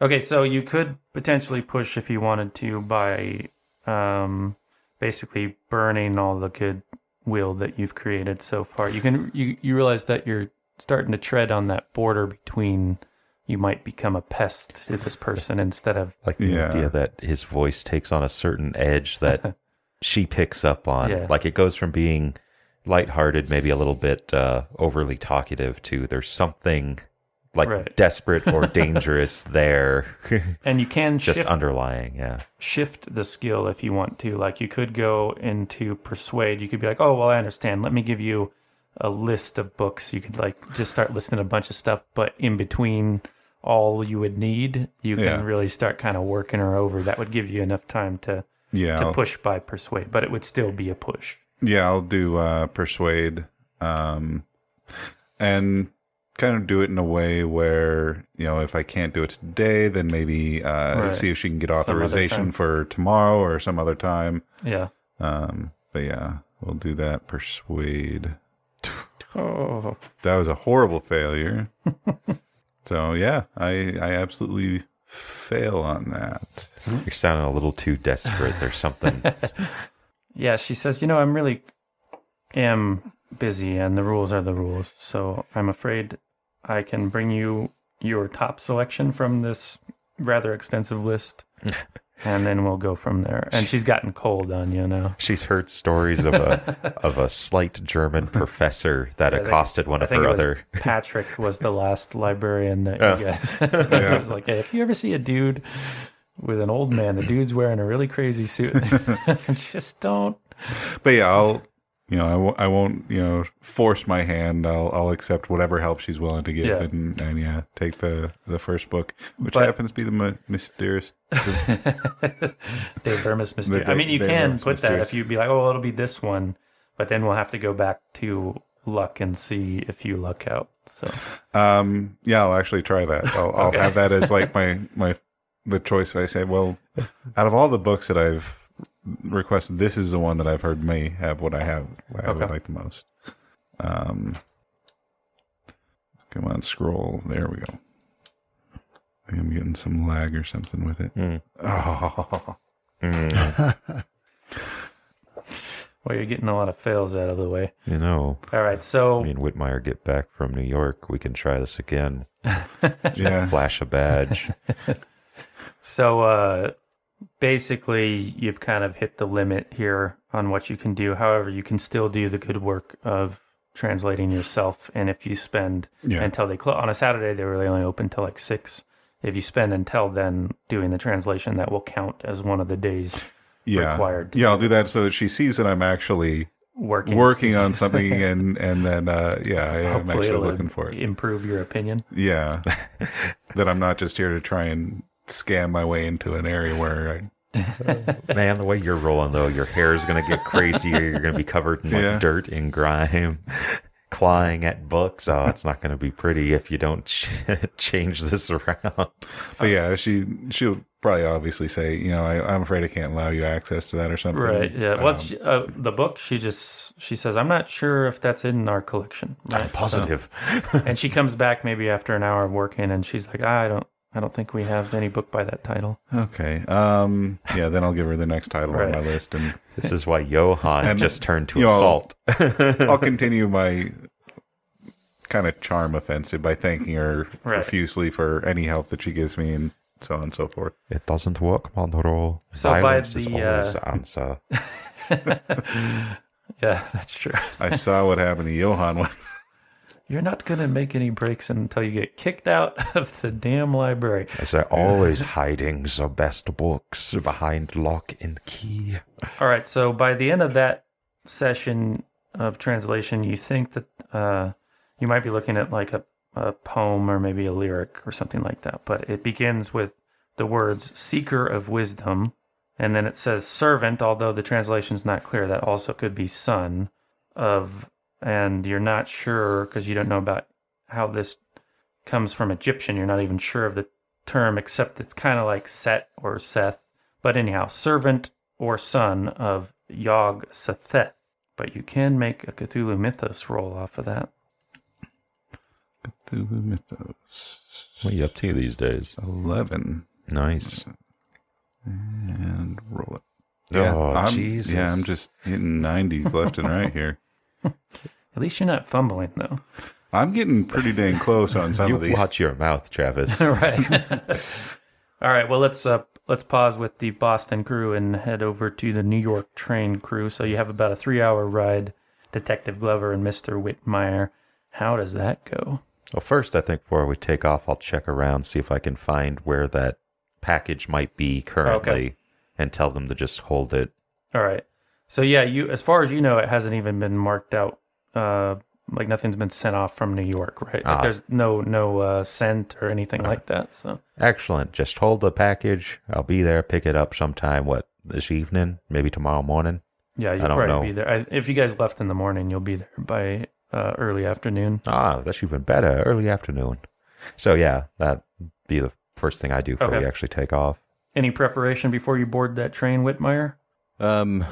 Okay, so you could potentially push if you wanted to by um, basically burning all the goodwill that you've created so far. You can you, you realize that you're starting to tread on that border between you might become a pest to this person instead of like the yeah. idea that his voice takes on a certain edge that she picks up on. Yeah. Like it goes from being lighthearted, maybe a little bit uh, overly talkative, to there's something like right. desperate or dangerous there. And you can just shift, underlying, yeah. shift the skill if you want to. Like you could go into persuade. You could be like, oh, well, I understand. Let me give you a list of books. You could like just start listing a bunch of stuff, but in between all you would need, you yeah. can really start kind of working her over. That would give you enough time to yeah, to I'll... push by persuade, but it would still be a push. Yeah, I'll do uh, persuade, um, and kind of do it in a way where, you know, if I can't do it today, then maybe uh, right. see if she can get authorization for tomorrow or some other time. Yeah. Um, but yeah, we'll do that persuade. Oh. That was a horrible failure. So yeah, I I absolutely fail on that. You're sounding a little too desperate. There's something. Yeah, she says, you know, I'm really am busy and the rules are the rules. So I'm afraid I can bring you your top selection from this rather extensive list. And then we'll go from there. And she's gotten cold on you now. She's heard stories of a of a slight German professor that yeah, accosted think, one of her other. Patrick was the last librarian that uh, you guys. Yeah. I was like, hey, if you ever see a dude with an old man, the dude's wearing a really crazy suit. Just don't. But yeah, I'll, you know, I, w- I won't, you know, force my hand. I'll I'll accept whatever help she's willing to give, yeah. and, and yeah, take the, the first book, which but, happens to be the my, mysterious. The, De Vermis Mysteris. I mean, you De can put mysterious. That if you'd be like, oh, it'll be this one, but then we'll have to go back to luck and see if you luck out. So, um, yeah, I'll actually try that. I'll, okay. I'll have that as like my my. The choice I say, well, out of all the books that I've requested, this is the one that I've heard may have what I have, what I okay. would like the most. Um, come on, scroll. There we go. I think I'm getting some lag or something with it. Mm. Oh. Mm. Well, you're getting a lot of fails out of the way. You know. All right, so... me and Whitmire get back from New York. We can try this again. Yeah. Flash a badge. So uh, basically, you've kind of hit the limit here on what you can do. However, you can still do the good work of translating yourself. And if you spend yeah. until they close on a Saturday, they're really only open till like six. If you spend until then doing the translation, that will count as one of the days yeah. required. Yeah, I'll do that so that she sees that I'm actually working working on something, and and then uh, yeah, I, I'm actually looking for it. Improve your opinion. Yeah, that I'm not just here to try and scam my way into an area where. I, man, the way you're rolling though, your hair is going to get crazy. You're going to be covered in like, yeah. dirt and grime, clawing at books. Oh, it's not going to be pretty if you don't ch- change this around. But yeah, she she'll probably obviously say, you know, I, I'm afraid I can't allow you access to that or something. Right? Yeah. Um, well, she, uh, the book. She just she says, I'm not sure if that's in our collection. Right? I'm positive. So, and she comes back maybe after an hour of working, and she's like, I don't. I don't think we have any book by that title. Okay. Um, yeah, then I'll give her the next title right. on my list. And this is why Johan and, just turned to you know, assault. I'll, I'll continue my kind of charm offensive by thanking her right. profusely for any help that she gives me and so on and so forth. It doesn't work, Monroe. So Violence by the, is always uh... answer. Yeah, that's true. I saw what happened to Johan when... You're not going to make any breaks until you get kicked out of the damn library. As they're always hiding the best books behind lock and key. All right, so by the end of that session of translation, you think that uh, you might be looking at like a, a poem or maybe a lyric or something like that. But it begins with the words, seeker of wisdom. And then it says servant, although the translation's not clear. That also could be son of... And you're not sure, because you don't know about how this comes from Egyptian. You're not even sure of the term, except it's kind of like Set or Seth. But anyhow, servant or son of Yog-Setheth. But you can make a Cthulhu Mythos roll off of that. Cthulhu Mythos. What are you up to these days? eleven. Nice. And roll it. Yeah, oh, I'm, Jesus. Yeah, I'm just hitting nineties left and right here. At least you're not fumbling, though. I'm getting pretty dang close on some of these. Watch your mouth, Travis. Right. All right. Well, let's uh, let's pause with the Boston crew and head over to the New York train crew. So you have about a three-hour ride. Detective Glover and Mister Whitmire. How does that go? Well, first, I think before we take off, I'll check around, see if I can find where that package might be currently, okay. and tell them to just hold it. All right. So yeah, you as far as you know, it hasn't even been marked out. Uh, like nothing's been sent off from New York, right? Ah. Like there's no no uh, scent or anything ah. like that. So excellent. Just hold the package. I'll be there. Pick it up sometime. What, this evening? Maybe tomorrow morning. Yeah, you'll probably know. be there. I, if you guys left in the morning, you'll be there by uh, early afternoon. Ah, that's even better. Early afternoon. So yeah, that'd be the first thing I do before okay. we actually take off. Any preparation before you board that train, Whitmire? Um.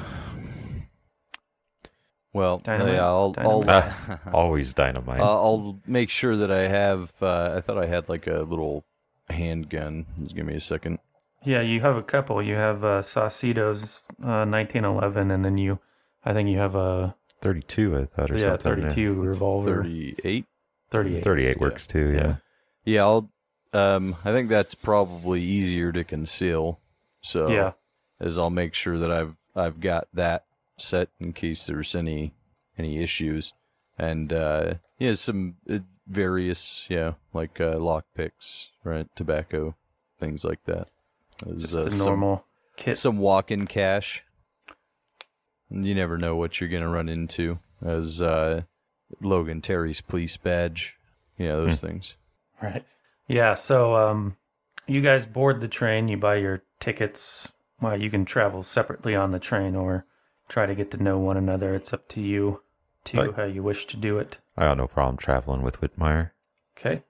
Well, dynamite. Yeah, I'll, dynamite. I'll uh, always dynamite. Uh, I'll make sure that I have. Uh, I thought I had like a little handgun. Just give me a second. Yeah, you have a couple. You have uh, Saucedo's uh, nineteen eleven, and then you, I think you have a thirty-two. I thought or yeah, something. Yeah, thirty-two revolver. thirty-eight. thirty-eight. thirty-eight works yeah. too. Yeah. yeah. Yeah, I'll. Um, I think that's probably easier to conceal. So yeah, as I'll make sure that I've I've got that. Set in case there's any any issues, and uh yeah some uh, various yeah like uh lock picks, right, tobacco, things like that. Just uh, the some, normal kit, some walk-in cash. You never know what you're gonna run into, as uh Logan Terry's police badge, you know, those things, right? Yeah. So um you guys board the train, you buy your tickets. Well, you can travel separately on the train or try to get to know one another. It's up to you to like, how you wish to do it. I got no problem traveling with Whitmire. Okay.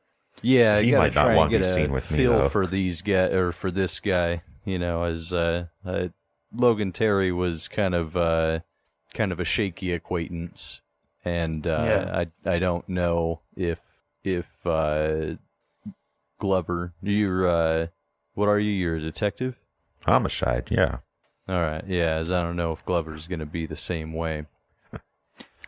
Yeah, he might not want to be seen with me. Feel for these guy or for this guy, you know, as uh, uh, Logan Terry was kind of uh, kind of a shaky acquaintance, and uh, yeah. I I don't know if if uh, Glover, you're uh, what are you? You're a detective? Homicide, yeah. All right, yeah, as I don't know if Glover's going to be the same way.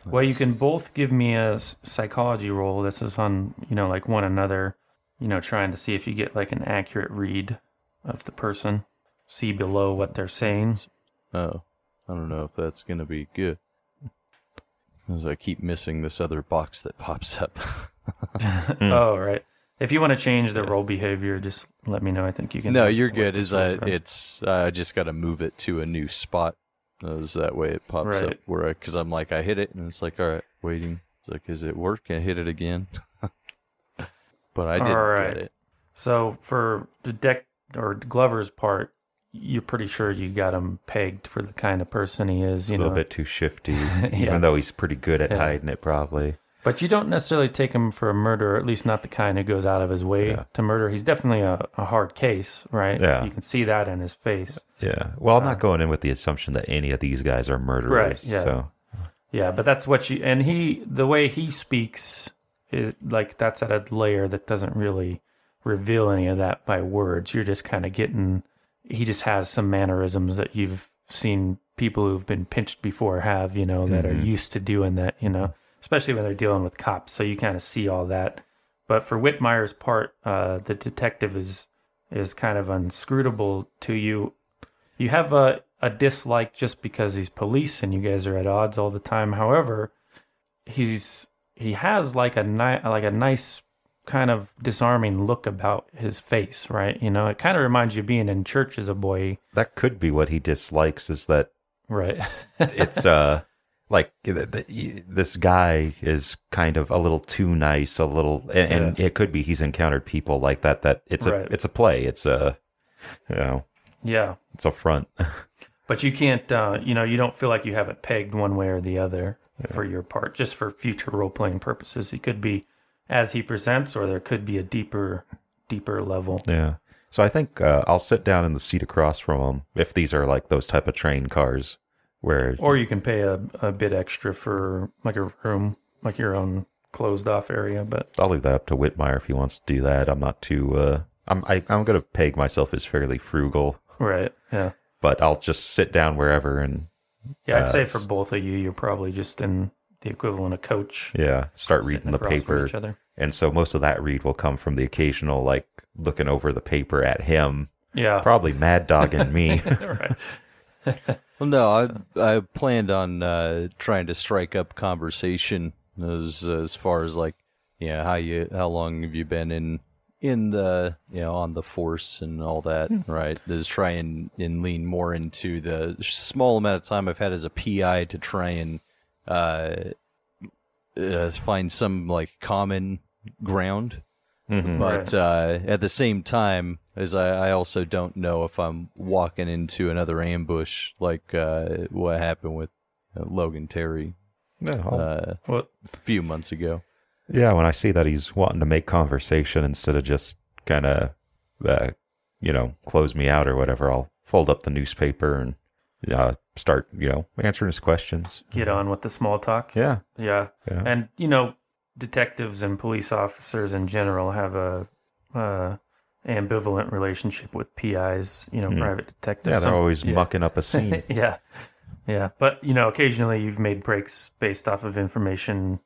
Well, you can both give me a psychology roll. This is on, you know, like one another, you know, trying to see if you get like an accurate read of the person. See below what they're saying. Oh, I don't know if that's going to be good. As I keep missing this other box that pops up. Oh, right. If you want to change the role behavior, just let me know. I think you can. No, you're good. Is I, it's I uh, just got to move it to a new spot That was that way it pops right up where I, because I'm like, I hit it and it's like, all right, waiting. It's like, is it work? Can I hit it again? But I didn't right. get it. So for the deck or Glover's part, you're pretty sure you got him pegged for the kind of person he is. You a little know. bit too shifty, yeah. even though he's pretty good at yeah. hiding it probably. But you don't necessarily take him for a murderer, at least not the kind who goes out of his way yeah. to murder. He's definitely a, a hard case, right? Yeah. You can see that in his face. Yeah. Well, I'm uh, not going in with the assumption that any of these guys are murderers. Right, yeah. So. Yeah, but that's what you... And he, the way he speaks, is like that's at a layer that doesn't really reveal any of that by words. You're just kind of getting... He just has some mannerisms that you've seen people who've been pinched before have, you know, that mm-hmm. are used to doing that, you know? Especially when they're dealing with cops, so you kind of see all that. But for Whitmire's part, uh, the detective is is kind of inscrutable to you. You have a, a dislike just because he's police and you guys are at odds all the time. However, he's he has like a ni- like a nice kind of disarming look about his face, right? You know, it kind of reminds you of being in church as a boy. That could be what he dislikes. Is that right? It's uh. Like, this guy is kind of a little too nice, a little, and, yeah. and it could be he's encountered people like that, that it's a, right. it's a play. It's a, you know, yeah, it's a front. But you can't, uh, you know, you don't feel like you have it pegged one way or the other yeah. for your part, just for future role-playing purposes. It could be as he presents, or there could be a deeper, deeper level. Yeah. So I think uh, I'll sit down in the seat across from him if these are like those type of train cars. Where, or you can pay a, a bit extra for like a room, like your own closed off area. But I'll leave that up to Whitmire if he wants to do that. I'm not too. Uh, I'm I, I'm gonna peg myself as fairly frugal. Right. Yeah. But I'll just sit down wherever and. Yeah, I'd uh, say for both of you, you're probably just in the equivalent of coach. Yeah. Start reading the paper. Each other. And so most of that read will come from the occasional like looking over the paper at him. Yeah. Probably Mad Dog and me. Right. Well, no, I I planned on uh, trying to strike up conversation as as far as like, yeah, you know, how you how long have you been in in the you know on the force and all that, hmm. right? Is try and, and lean more into the small amount of time I've had as a P I to try and uh, uh, find some like common ground. Mm-hmm. But uh, at the same time, as I, I also don't know if I'm walking into another ambush like uh, what happened with uh, Logan Terry no, uh, a few months ago. Yeah, when I see that he's wanting to make conversation instead of just kind of, uh, you know, close me out or whatever, I'll fold up the newspaper and uh, start, you know, answering his questions. Get on with the small talk. Yeah. Yeah. yeah. And, you know, detectives and police officers in general have a uh, ambivalent relationship with P Is, you know, mm. private detectives. Yeah, they're Some, always yeah. mucking up a scene. yeah, yeah. But, you know, occasionally you've made breaks based off of information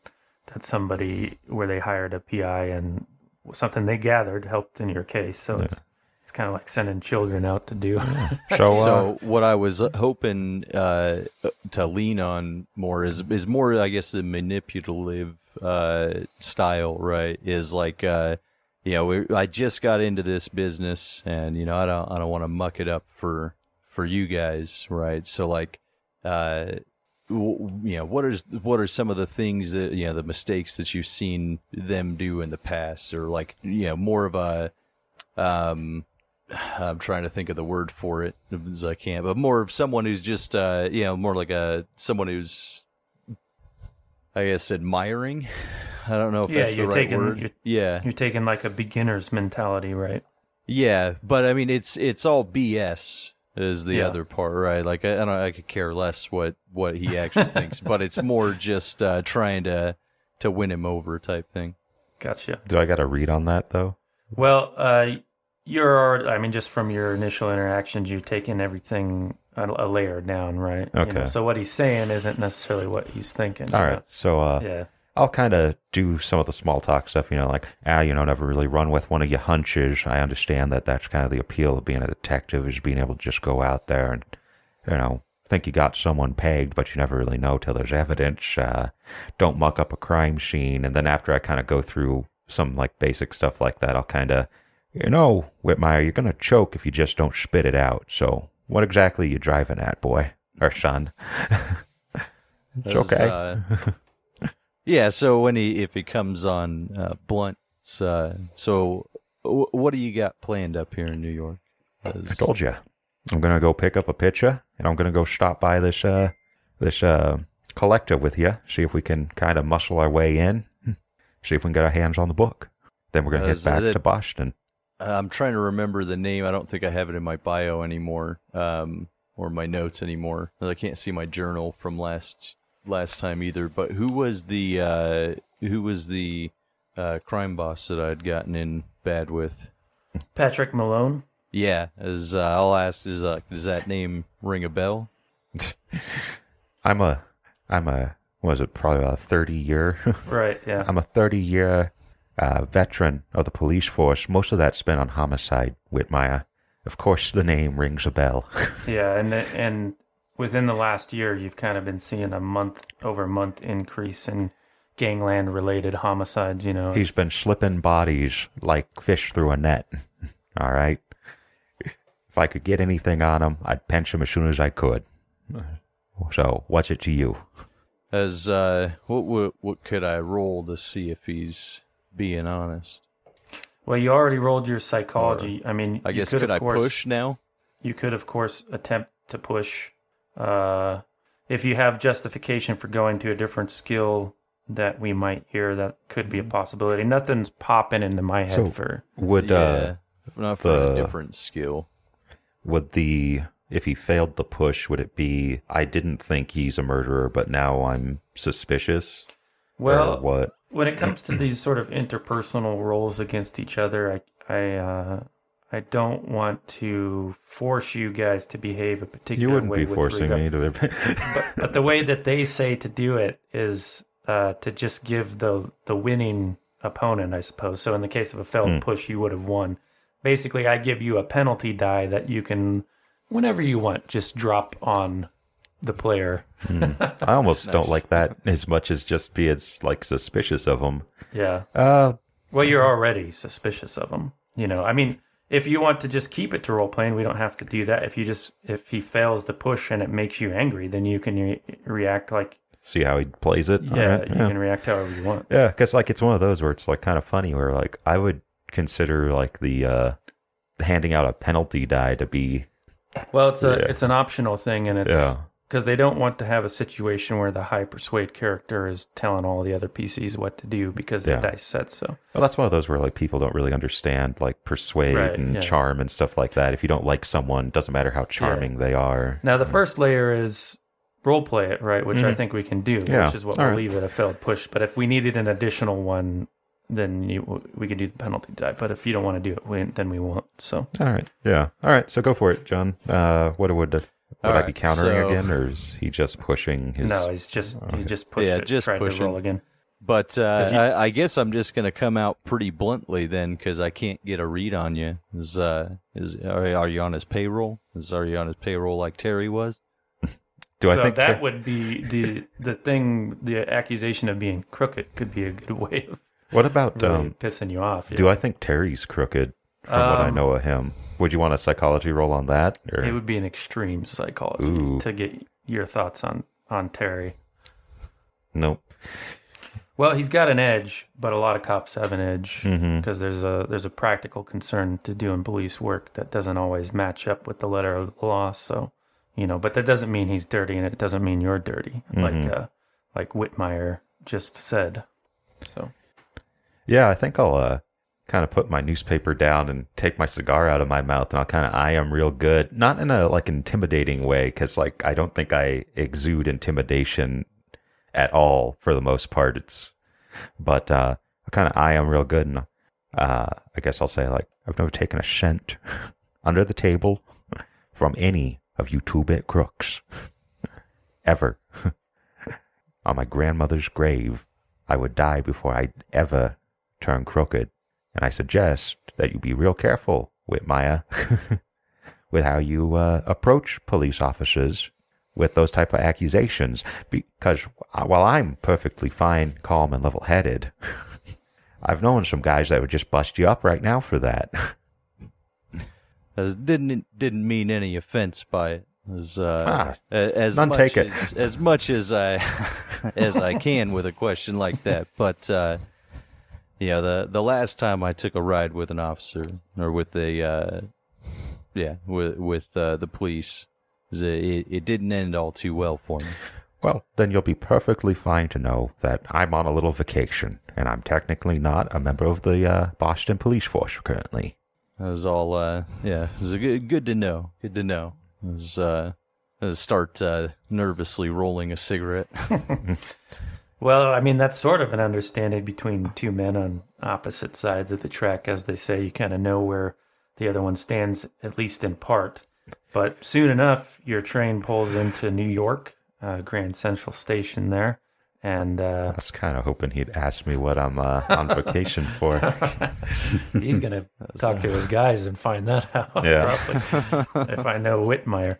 that somebody, where they hired a P I and something they gathered helped in your case. So yeah. it's it's kind of like sending children out to do. Yeah. So, uh, so what I was hoping uh, to lean on more is, is more, I guess, the manipulative uh style, right? Is like uh you know we, I just got into this business and you know I don't I don't want to muck it up for for you guys, right? So like uh w- you know what is what are some of the things that you know the mistakes that you've seen them do in the past, or like you know more of a um I'm trying to think of the word for it as I can, but more of someone who's just uh you know more like a someone who's I guess admiring. I don't know if yeah, that's the right taking, word. You're, yeah, you're taking like a beginner's mentality, right? Yeah, but I mean, it's it's all B S is the yeah. other part, right? Like I, I don't, I could care less what, what he actually thinks, but it's more just uh, trying to to win him over type thing. Gotcha. Do I got to read on that though? Well, uh, you're. I mean, just from your initial interactions, you've taken everything a layer down, right? Okay. You know, so what he's saying isn't necessarily what he's thinking. All right. Know? So uh, yeah. I'll kind of do some of the small talk stuff, you know, like, ah, you don't ever really run with one of your hunches. I understand that that's kind of the appeal of being a detective is being able to just go out there and, you know, think you got someone pegged, but you never really know till there's evidence. Uh, don't muck up a crime scene. And then after I kind of go through some like basic stuff like that, I'll kind of, you know, Whitmire, you're going to choke if you just don't spit it out. So... what exactly are you driving at, boy? or Sean. It's okay. Uh, yeah. So when he if he comes on uh, blunts, uh, so w- what do you got planned up here in New York? As... I told you, I'm gonna go pick up a picture, and I'm gonna go stop by this uh, this uh, collector with you, see if we can kind of muscle our way in, see if we can get our hands on the book. Then we're gonna uh, head back it, to Boston. I'm trying to remember the name. I don't think I have it in my bio anymore, um, or my notes anymore. I can't see my journal from last. last time either, but who was the uh who was the uh crime boss that I'd gotten in bad with? Patrick Malone. Yeah, as uh, I'll ask, is uh, does that name ring a bell? I'm a I'm a what was it probably a thirty year right, yeah. I'm a thirty year uh veteran of the police force. Most of that's spent on homicide, Whitmire. Of course the name rings a bell. Yeah, and and within the last year, you've kind of been seeing a month-over-month increase in gangland-related homicides, you know. He's been slipping bodies like fish through a net, all right? If I could get anything on him, I'd pinch him as soon as I could. So, what's it to you? As, uh, what, what, what could I roll to see if he's being honest? Well, you already rolled your psychology. Or, I mean, I guess, could, could I course, push now? You could, of course, attempt to push... Uh, if you have justification for going to a different skill that we might hear, that could be a possibility. Nothing's popping into my head so for would uh yeah, not for the, a different skill. Would the if he failed the push, would it be I didn't think he's a murderer, but now I'm suspicious? Well, or what? When it comes to these sort of interpersonal roles against each other, I I. Uh, I don't want to force you guys to behave a particular way. You wouldn't way be forcing regard. me to. but, but the way that they say to do it is uh, to just give the the winning opponent, I suppose. So in the case of a failed mm. push, you would have won. Basically, I give you a penalty die that you can, whenever you want, just drop on the player. mm. I almost nice. don't like that as much as just being like suspicious of them. Yeah. Uh, well, you're already suspicious of them. You know, I mean... If you want to just keep it to role playing, we don't have to do that. If you just if he fails the push and it makes you angry, then you can re- react like see how he plays it. Yeah, right. you yeah. can react however you want. Yeah, because like it's one of those where it's like kind of funny where like I would consider like the uh, handing out a penalty die to be well, it's a yeah. it's an optional thing, and it's because yeah. they don't want to have a situation where the high persuade character is telling all the other P Cs what to do because yeah. the dice said so. Well, that's one of those where like people don't really understand like persuade right, and yeah. charm and stuff like that. If you don't like someone, it doesn't matter how charming yeah. they are. Now, the yeah. first layer is role play it, right? Which mm-hmm. I think we can do, yeah. which is what all we'll right. leave at a failed push. But if we needed an additional one, then you, we could do the penalty die. But if you don't want to do it, we, then we won't. So all right, yeah, all right. So go for it, John. Uh, what would the Would right, I be countering so, again, or is he just pushing his... No, he's just okay. he's just pushed yeah, it, just tried pushing. to roll again. But uh, you... I, I guess I'm just going to come out pretty bluntly then, because I can't get a read on you. Is uh, is are, are you on his payroll? Is Are you on his payroll like Terry was? Do I so think that Ter- would be the the thing, the accusation of being crooked could be a good way of what about really um, pissing you off. Do yeah. I think Terry's crooked from um, what I know of him? Would you want a psychology roll on that? Or? It would be an extreme psychology Ooh. to get your thoughts on, on Terry. Nope. Well, he's got an edge, but a lot of cops have an edge because mm-hmm. there's a there's a practical concern to doing police work that doesn't always match up with the letter of the law. So, you know, but that doesn't mean he's dirty, and it doesn't mean you're dirty, mm-hmm. like uh, like Whitmire just said. So, yeah, I think I'll. Uh... kind of put my newspaper down and take my cigar out of my mouth, and I'll kind of eye him real good, not in a like intimidating way, because like I don't think I exude intimidation at all for the most part. It's but uh I kind of eye him real good, and uh I guess I'll say like I've never taken a cent under the table from any of you two-bit crooks ever. On my grandmother's grave, I would die before I ever turn crooked. And I suggest that you be real careful, Whitmire, with how you uh, approach police officers with those type of accusations. Because while I'm perfectly fine, calm, and level-headed, I've known some guys that would just bust you up right now for that. Didn't didn't mean any offense by it. as uh, ah, as, much as as much as I as I can with a question like that. But uh, yeah, the the last time I took a ride with an officer or with a uh, yeah with with uh, the police, it, it didn't end all too well for me. Well, then you'll be perfectly fine to know that I'm on a little vacation, and I'm technically not a member of the uh, Boston Police Force currently. That was all, uh, yeah, it was good, good to know, good to know. It was, uh, it was start uh, nervously rolling a cigarette. Well, I mean, that's sort of an understanding between two men on opposite sides of the track, as they say. You kind of know where the other one stands, at least in part. But soon enough, your train pulls into New York. Uh, Grand Central Station there, and uh, I was kind of hoping he'd ask me what I'm uh, on vacation for. He's gonna talk to his guys and find that out, yeah. Probably, if I know Whitmire.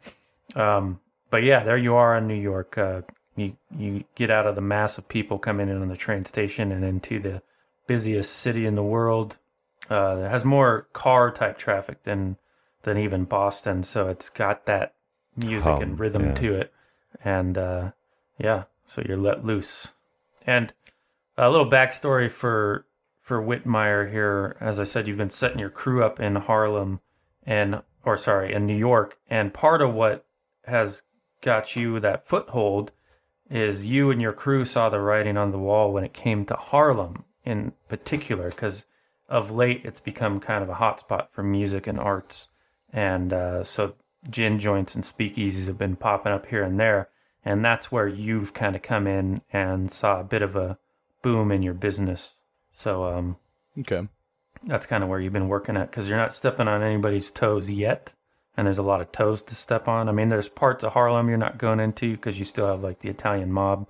Um, but yeah, there you are in New York. Uh, you you get out of the mass of people coming in on the train station and into the busiest city in the world. Uh, it has more car type traffic than than even Boston, so it's got that music um, and rhythm yeah. to it. And, uh, yeah, so you're let loose. And a little backstory for for Whitmire here. As I said, you've been setting your crew up in Harlem and, or sorry, in New York. And part of what has got you that foothold is you and your crew saw the writing on the wall when it came to Harlem in particular, because of late it's become kind of a hotspot for music and arts. And uh, so... Gin joints and speakeasies have been popping up here and there, and that's where you've kind of come in and saw a bit of a boom in your business. So um okay, that's kind of where you've been working at, because you're not stepping on anybody's toes yet, and there's a lot of toes to step on. I mean, there's parts of Harlem you're not going into because you still have like the Italian mob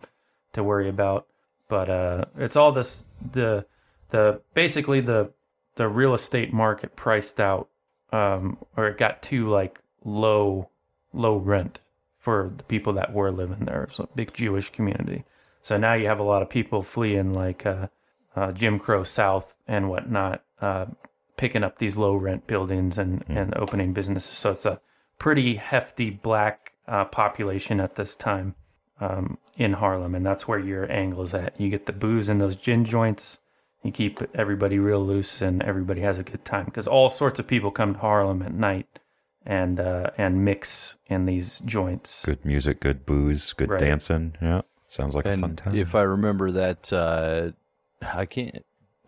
to worry about, but uh it's all this the the basically the the real estate market priced out, um or it got too like low low rent for the people that were living there. It's a big Jewish community, so now you have a lot of people fleeing like uh, uh Jim Crow South and whatnot, uh picking up these low rent buildings and mm. and opening businesses. So it's a pretty hefty black uh population at this time um in Harlem, and that's where your angle is at. You get the booze in those gin joints, you keep everybody real loose, and everybody has a good time, because all sorts of people come to Harlem at night and uh, and mix in these joints. Good music, good booze, good right. dancing. Yeah, sounds like and a fun time. If I remember that, uh, I can't,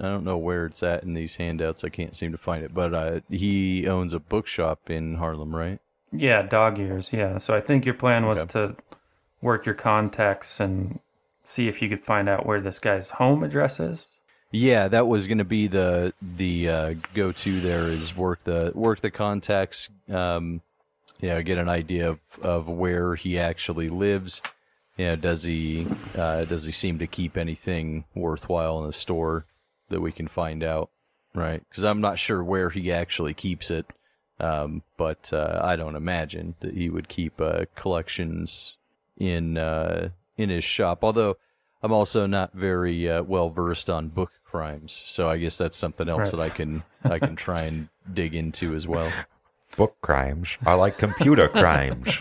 I don't know where it's at in these handouts. I can't seem to find it, but uh, he owns a bookshop in Harlem, right? Yeah, Dog Ears, yeah. So I think your plan was okay. to work your contacts and see if you could find out where this guy's home address is. Yeah, that was going to be the the uh, go-to. There is work the work the contacts. Um, you know, get an idea of, of where he actually lives. You know, does he uh, does he seem to keep anything worthwhile in the store that we can find out, right? Because I'm not sure where he actually keeps it, um, but uh, I don't imagine that he would keep uh, collections in uh, in his shop. Although I'm also not very uh, well versed on book crimes, so I guess that's something else right. that I can I can try and dig into as well. Book crimes are like computer crimes.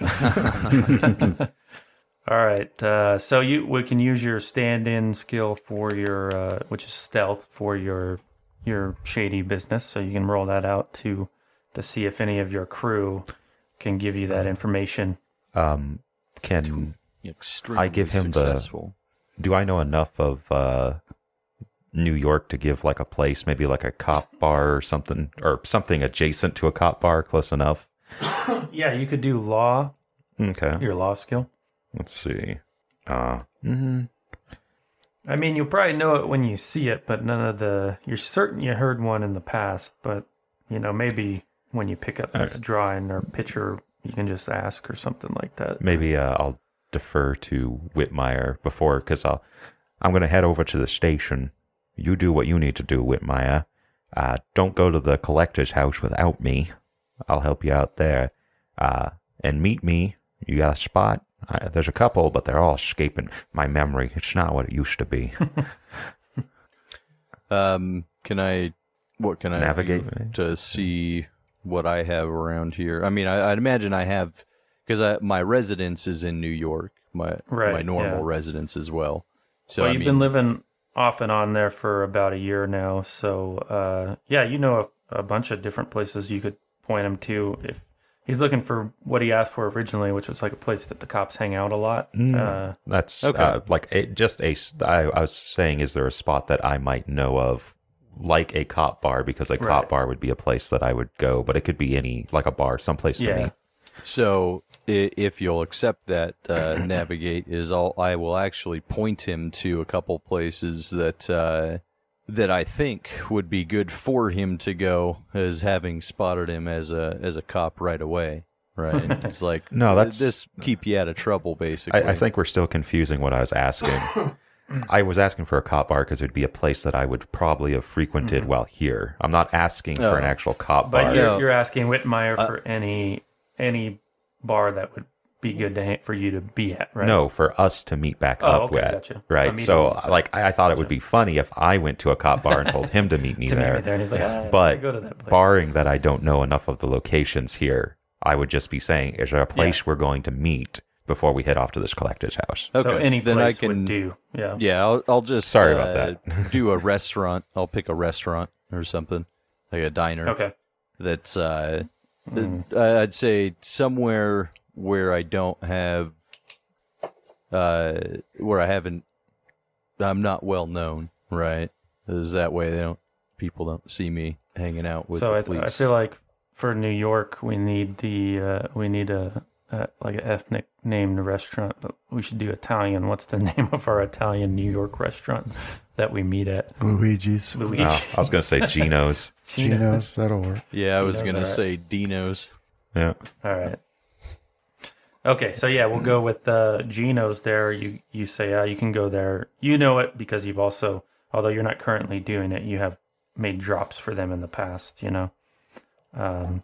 All right, uh, so you we can use your stand-in skill for your uh, which is stealth for your your shady business. So you can roll that out to to see if any of your crew can give you that information. Um, can Extremely I give him successful. the? Do I know enough of uh, New York to give like a place, maybe like a cop bar or something, or something adjacent to a cop bar, close enough? Yeah, you could do law. Okay. Your law skill. Let's see. Uh, mm-hmm. I mean, you'll probably know it when you see it, but none of the... You're certain you heard one in the past, but, you know, maybe when you pick up this okay. drawing or picture, you can just ask or something like that. Maybe uh, I'll... defer to Whitmire before, because I'll I'm gonna head over to the station. You do what you need to do, Whitmire. Uh, don't go to the collector's house without me. I'll help you out there. Uh, and meet me. You got a spot? I, there's a couple, but they're all escaping my memory. It's not what it used to be. um, can I? What can I navigate to see what I have around here? I mean, I, I'd imagine I have because my residence is in New York, my right, my normal yeah. residence as well. So well, you've I mean, been living off and on there for about a year now. So uh, yeah, you know a, a bunch of different places you could point him to if he's looking for what he asked for originally, which was like a place that the cops hang out a lot. Mm. Uh, That's okay. uh, like a, just a. I, I was saying, is there a spot that I might know of? Like a cop bar, because a cop right. bar would be a place that I would go, but it could be any, like a bar, someplace yeah. to me. So if you'll accept that, uh, navigate is all, I will actually point him to a couple places that, uh, that I think would be good for him to go, as having spotted him as a, as a cop right away. Right. It's like, no, that's this keep you out of trouble. Basically. I, I think we're still confusing what I was asking. I was asking for a cop bar because it would be a place that I would probably have frequented mm-hmm. while here. I'm not asking oh. for an actual cop but bar. But you're, you're asking Whitmire uh, for any any bar that would be good to for you to be at, right? No, for us to meet back oh, up okay, with, gotcha. Right? So, like, I, I thought gotcha. It would be funny if I went to a cop bar and told him to meet me to there. Meet me there and he's like, yeah. oh, but go to that place. Barring that I don't know enough of the locations here, I would just be saying, is there a place yeah. we're going to meet before we head off to this collector's house? Okay. So any place then I can, would do. Yeah, yeah. I'll, I'll just sorry uh, about that. do a restaurant. I'll pick a restaurant or something, like a diner. Okay. That's uh, mm. I'd say somewhere where I don't have, uh, where I haven't, I'm not well known. Right? Is that way they don't people don't see me hanging out with. So the I, th- I feel like for New York we need the uh, we need a. Uh, like an ethnic named restaurant, but we should do Italian. What's the name of our Italian New York restaurant that we meet at? Luigi's. Luigi's. Oh, I was going to say Geno's. Geno's, that'll work. Yeah, I Geno's, was going right. to say Dino's. Yeah. All right. Okay, so yeah, we'll go with uh, Geno's there. You you say, uh, you can go there. You know it because you've also, although you're not currently doing it, you have made drops for them in the past, you know. Um,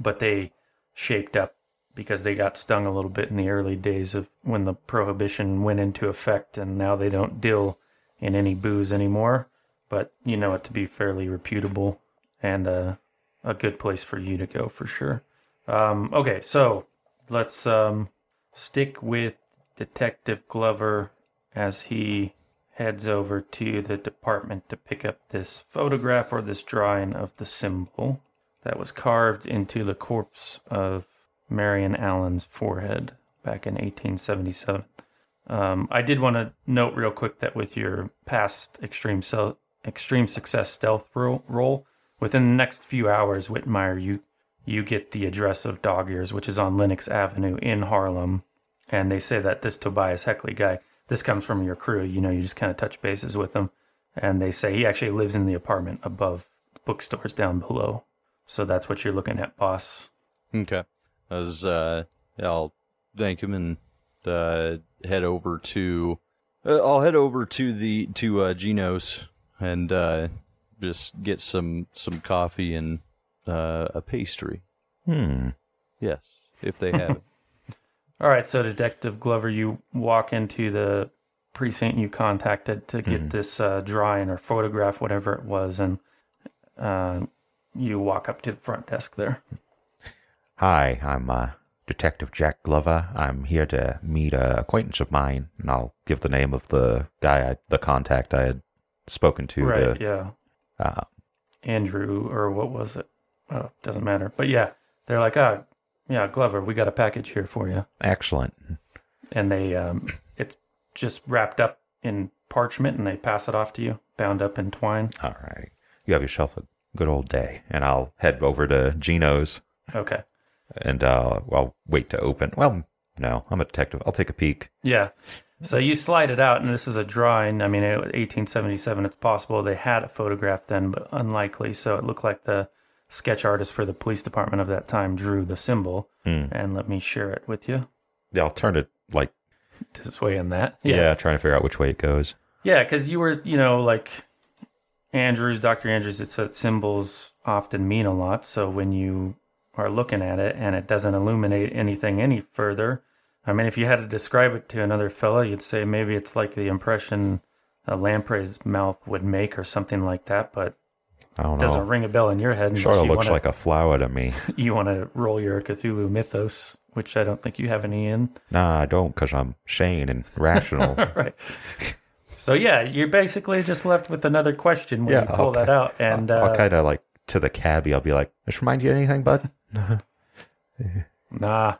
but they shaped up because they got stung a little bit in the early days of when the prohibition went into effect, and now they don't deal in any booze anymore. But you know it to be fairly reputable and a, a good place for you to go for sure. Um, okay, so let's um, stick with Detective Glover as he heads over to the department to pick up this photograph or this drawing of the symbol that was carved into the corpse of Marion Allen's forehead back in eighteen seventy-seven. Um, I did want to note real quick that with your past extreme su- extreme success stealth ro- roll, within the next few hours, Whitmire, you you get the address of Dog Ears, which is on Lenox Avenue in Harlem, and they say that this Tobias Heckley guy, this comes from your crew, you know, you just kind of touch bases with him, and they say he actually lives in the apartment above bookstores down below. So that's what you're looking at, boss. Okay. As uh, I'll thank him and uh, head over to, uh, I'll head over to the to uh, Geno's and uh, just get some some coffee and uh, a pastry. Hmm. Yes, if they have it. All right. So, Detective Glover, you walk into the precinct you contacted to get mm. this uh, drawing or photograph, whatever it was, and uh, you walk up to the front desk there. Hi, I'm uh, Detective Jack Glover. I'm here to meet an acquaintance of mine, and I'll give the name of the guy, I, the contact I had spoken to. Right, the, yeah. Uh, Andrew, or what was it? Oh, doesn't matter. But yeah, they're like, ah, oh, yeah, Glover, we got a package here for you. Excellent. And they, um, it's just wrapped up in parchment, and they pass it off to you, bound up in twine. All right. You have yourself a good old day, and I'll head over to Geno's. Okay. And uh, I'll wait to open. Well, no, I'm a detective. I'll take a peek. Yeah. So you slide it out, and this is a drawing. I mean, eighteen seventy-seven, it's possible they had a photograph then, but unlikely. So it looked like the sketch artist for the police department of that time drew the symbol. Mm. And let me share it with you. Yeah, I'll turn it like this way and that. Yeah, yeah, trying to figure out which way it goes. Yeah, because you were, you know, like Andrews, Doctor Andrews, it said symbols often mean a lot. So when you are looking at it and it doesn't illuminate anything any further. I mean, if you had to describe it to another fella, you'd say maybe it's like the impression a lamprey's mouth would make or something like that, but I don't know. It doesn't ring a bell in your head. Sure, it looks wanna, like a flower to me. You want to roll your Cthulhu mythos which I don't think you have any in. Nah, I don't, because I'm sane and rational. Right. So, yeah, you're basically just left with another question when yeah, you pull I'll, that out. And I'll, I'll uh, kind of, like, to the cabbie, I'll be like, does it remind you of anything, bud? Nah.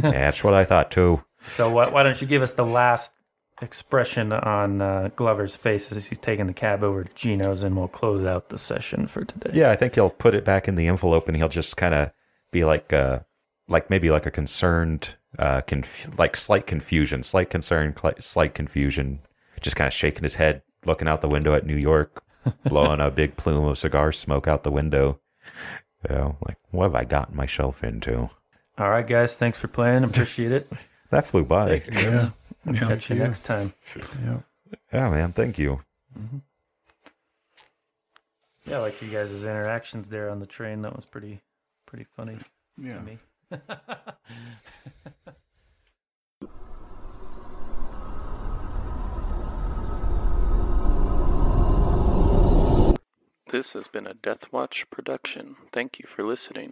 Yeah, that's what I thought, too. So why, why don't you give us the last expression on uh, Glover's face as he's taking the cab over to Geno's, and we'll close out the session for today. Yeah, I think he'll put it back in the envelope, and he'll just kind of be like, uh, like maybe like a concerned, uh, conf- like slight confusion, slight concern, cl- slight confusion, just kind of shaking his head, looking out the window at New York, blowing a big plume of cigar smoke out the window. You know, like, what have I gotten myself into? All right, guys, thanks for playing. Appreciate it. That flew by. Yeah. Yeah. Catch you yeah. next time. Yeah. Yeah, man. Thank you. Mm-hmm. Yeah, I like you guys' interactions there on the train. That was pretty, pretty funny yeah. to me. This has been a Death Watch production. Thank you for listening.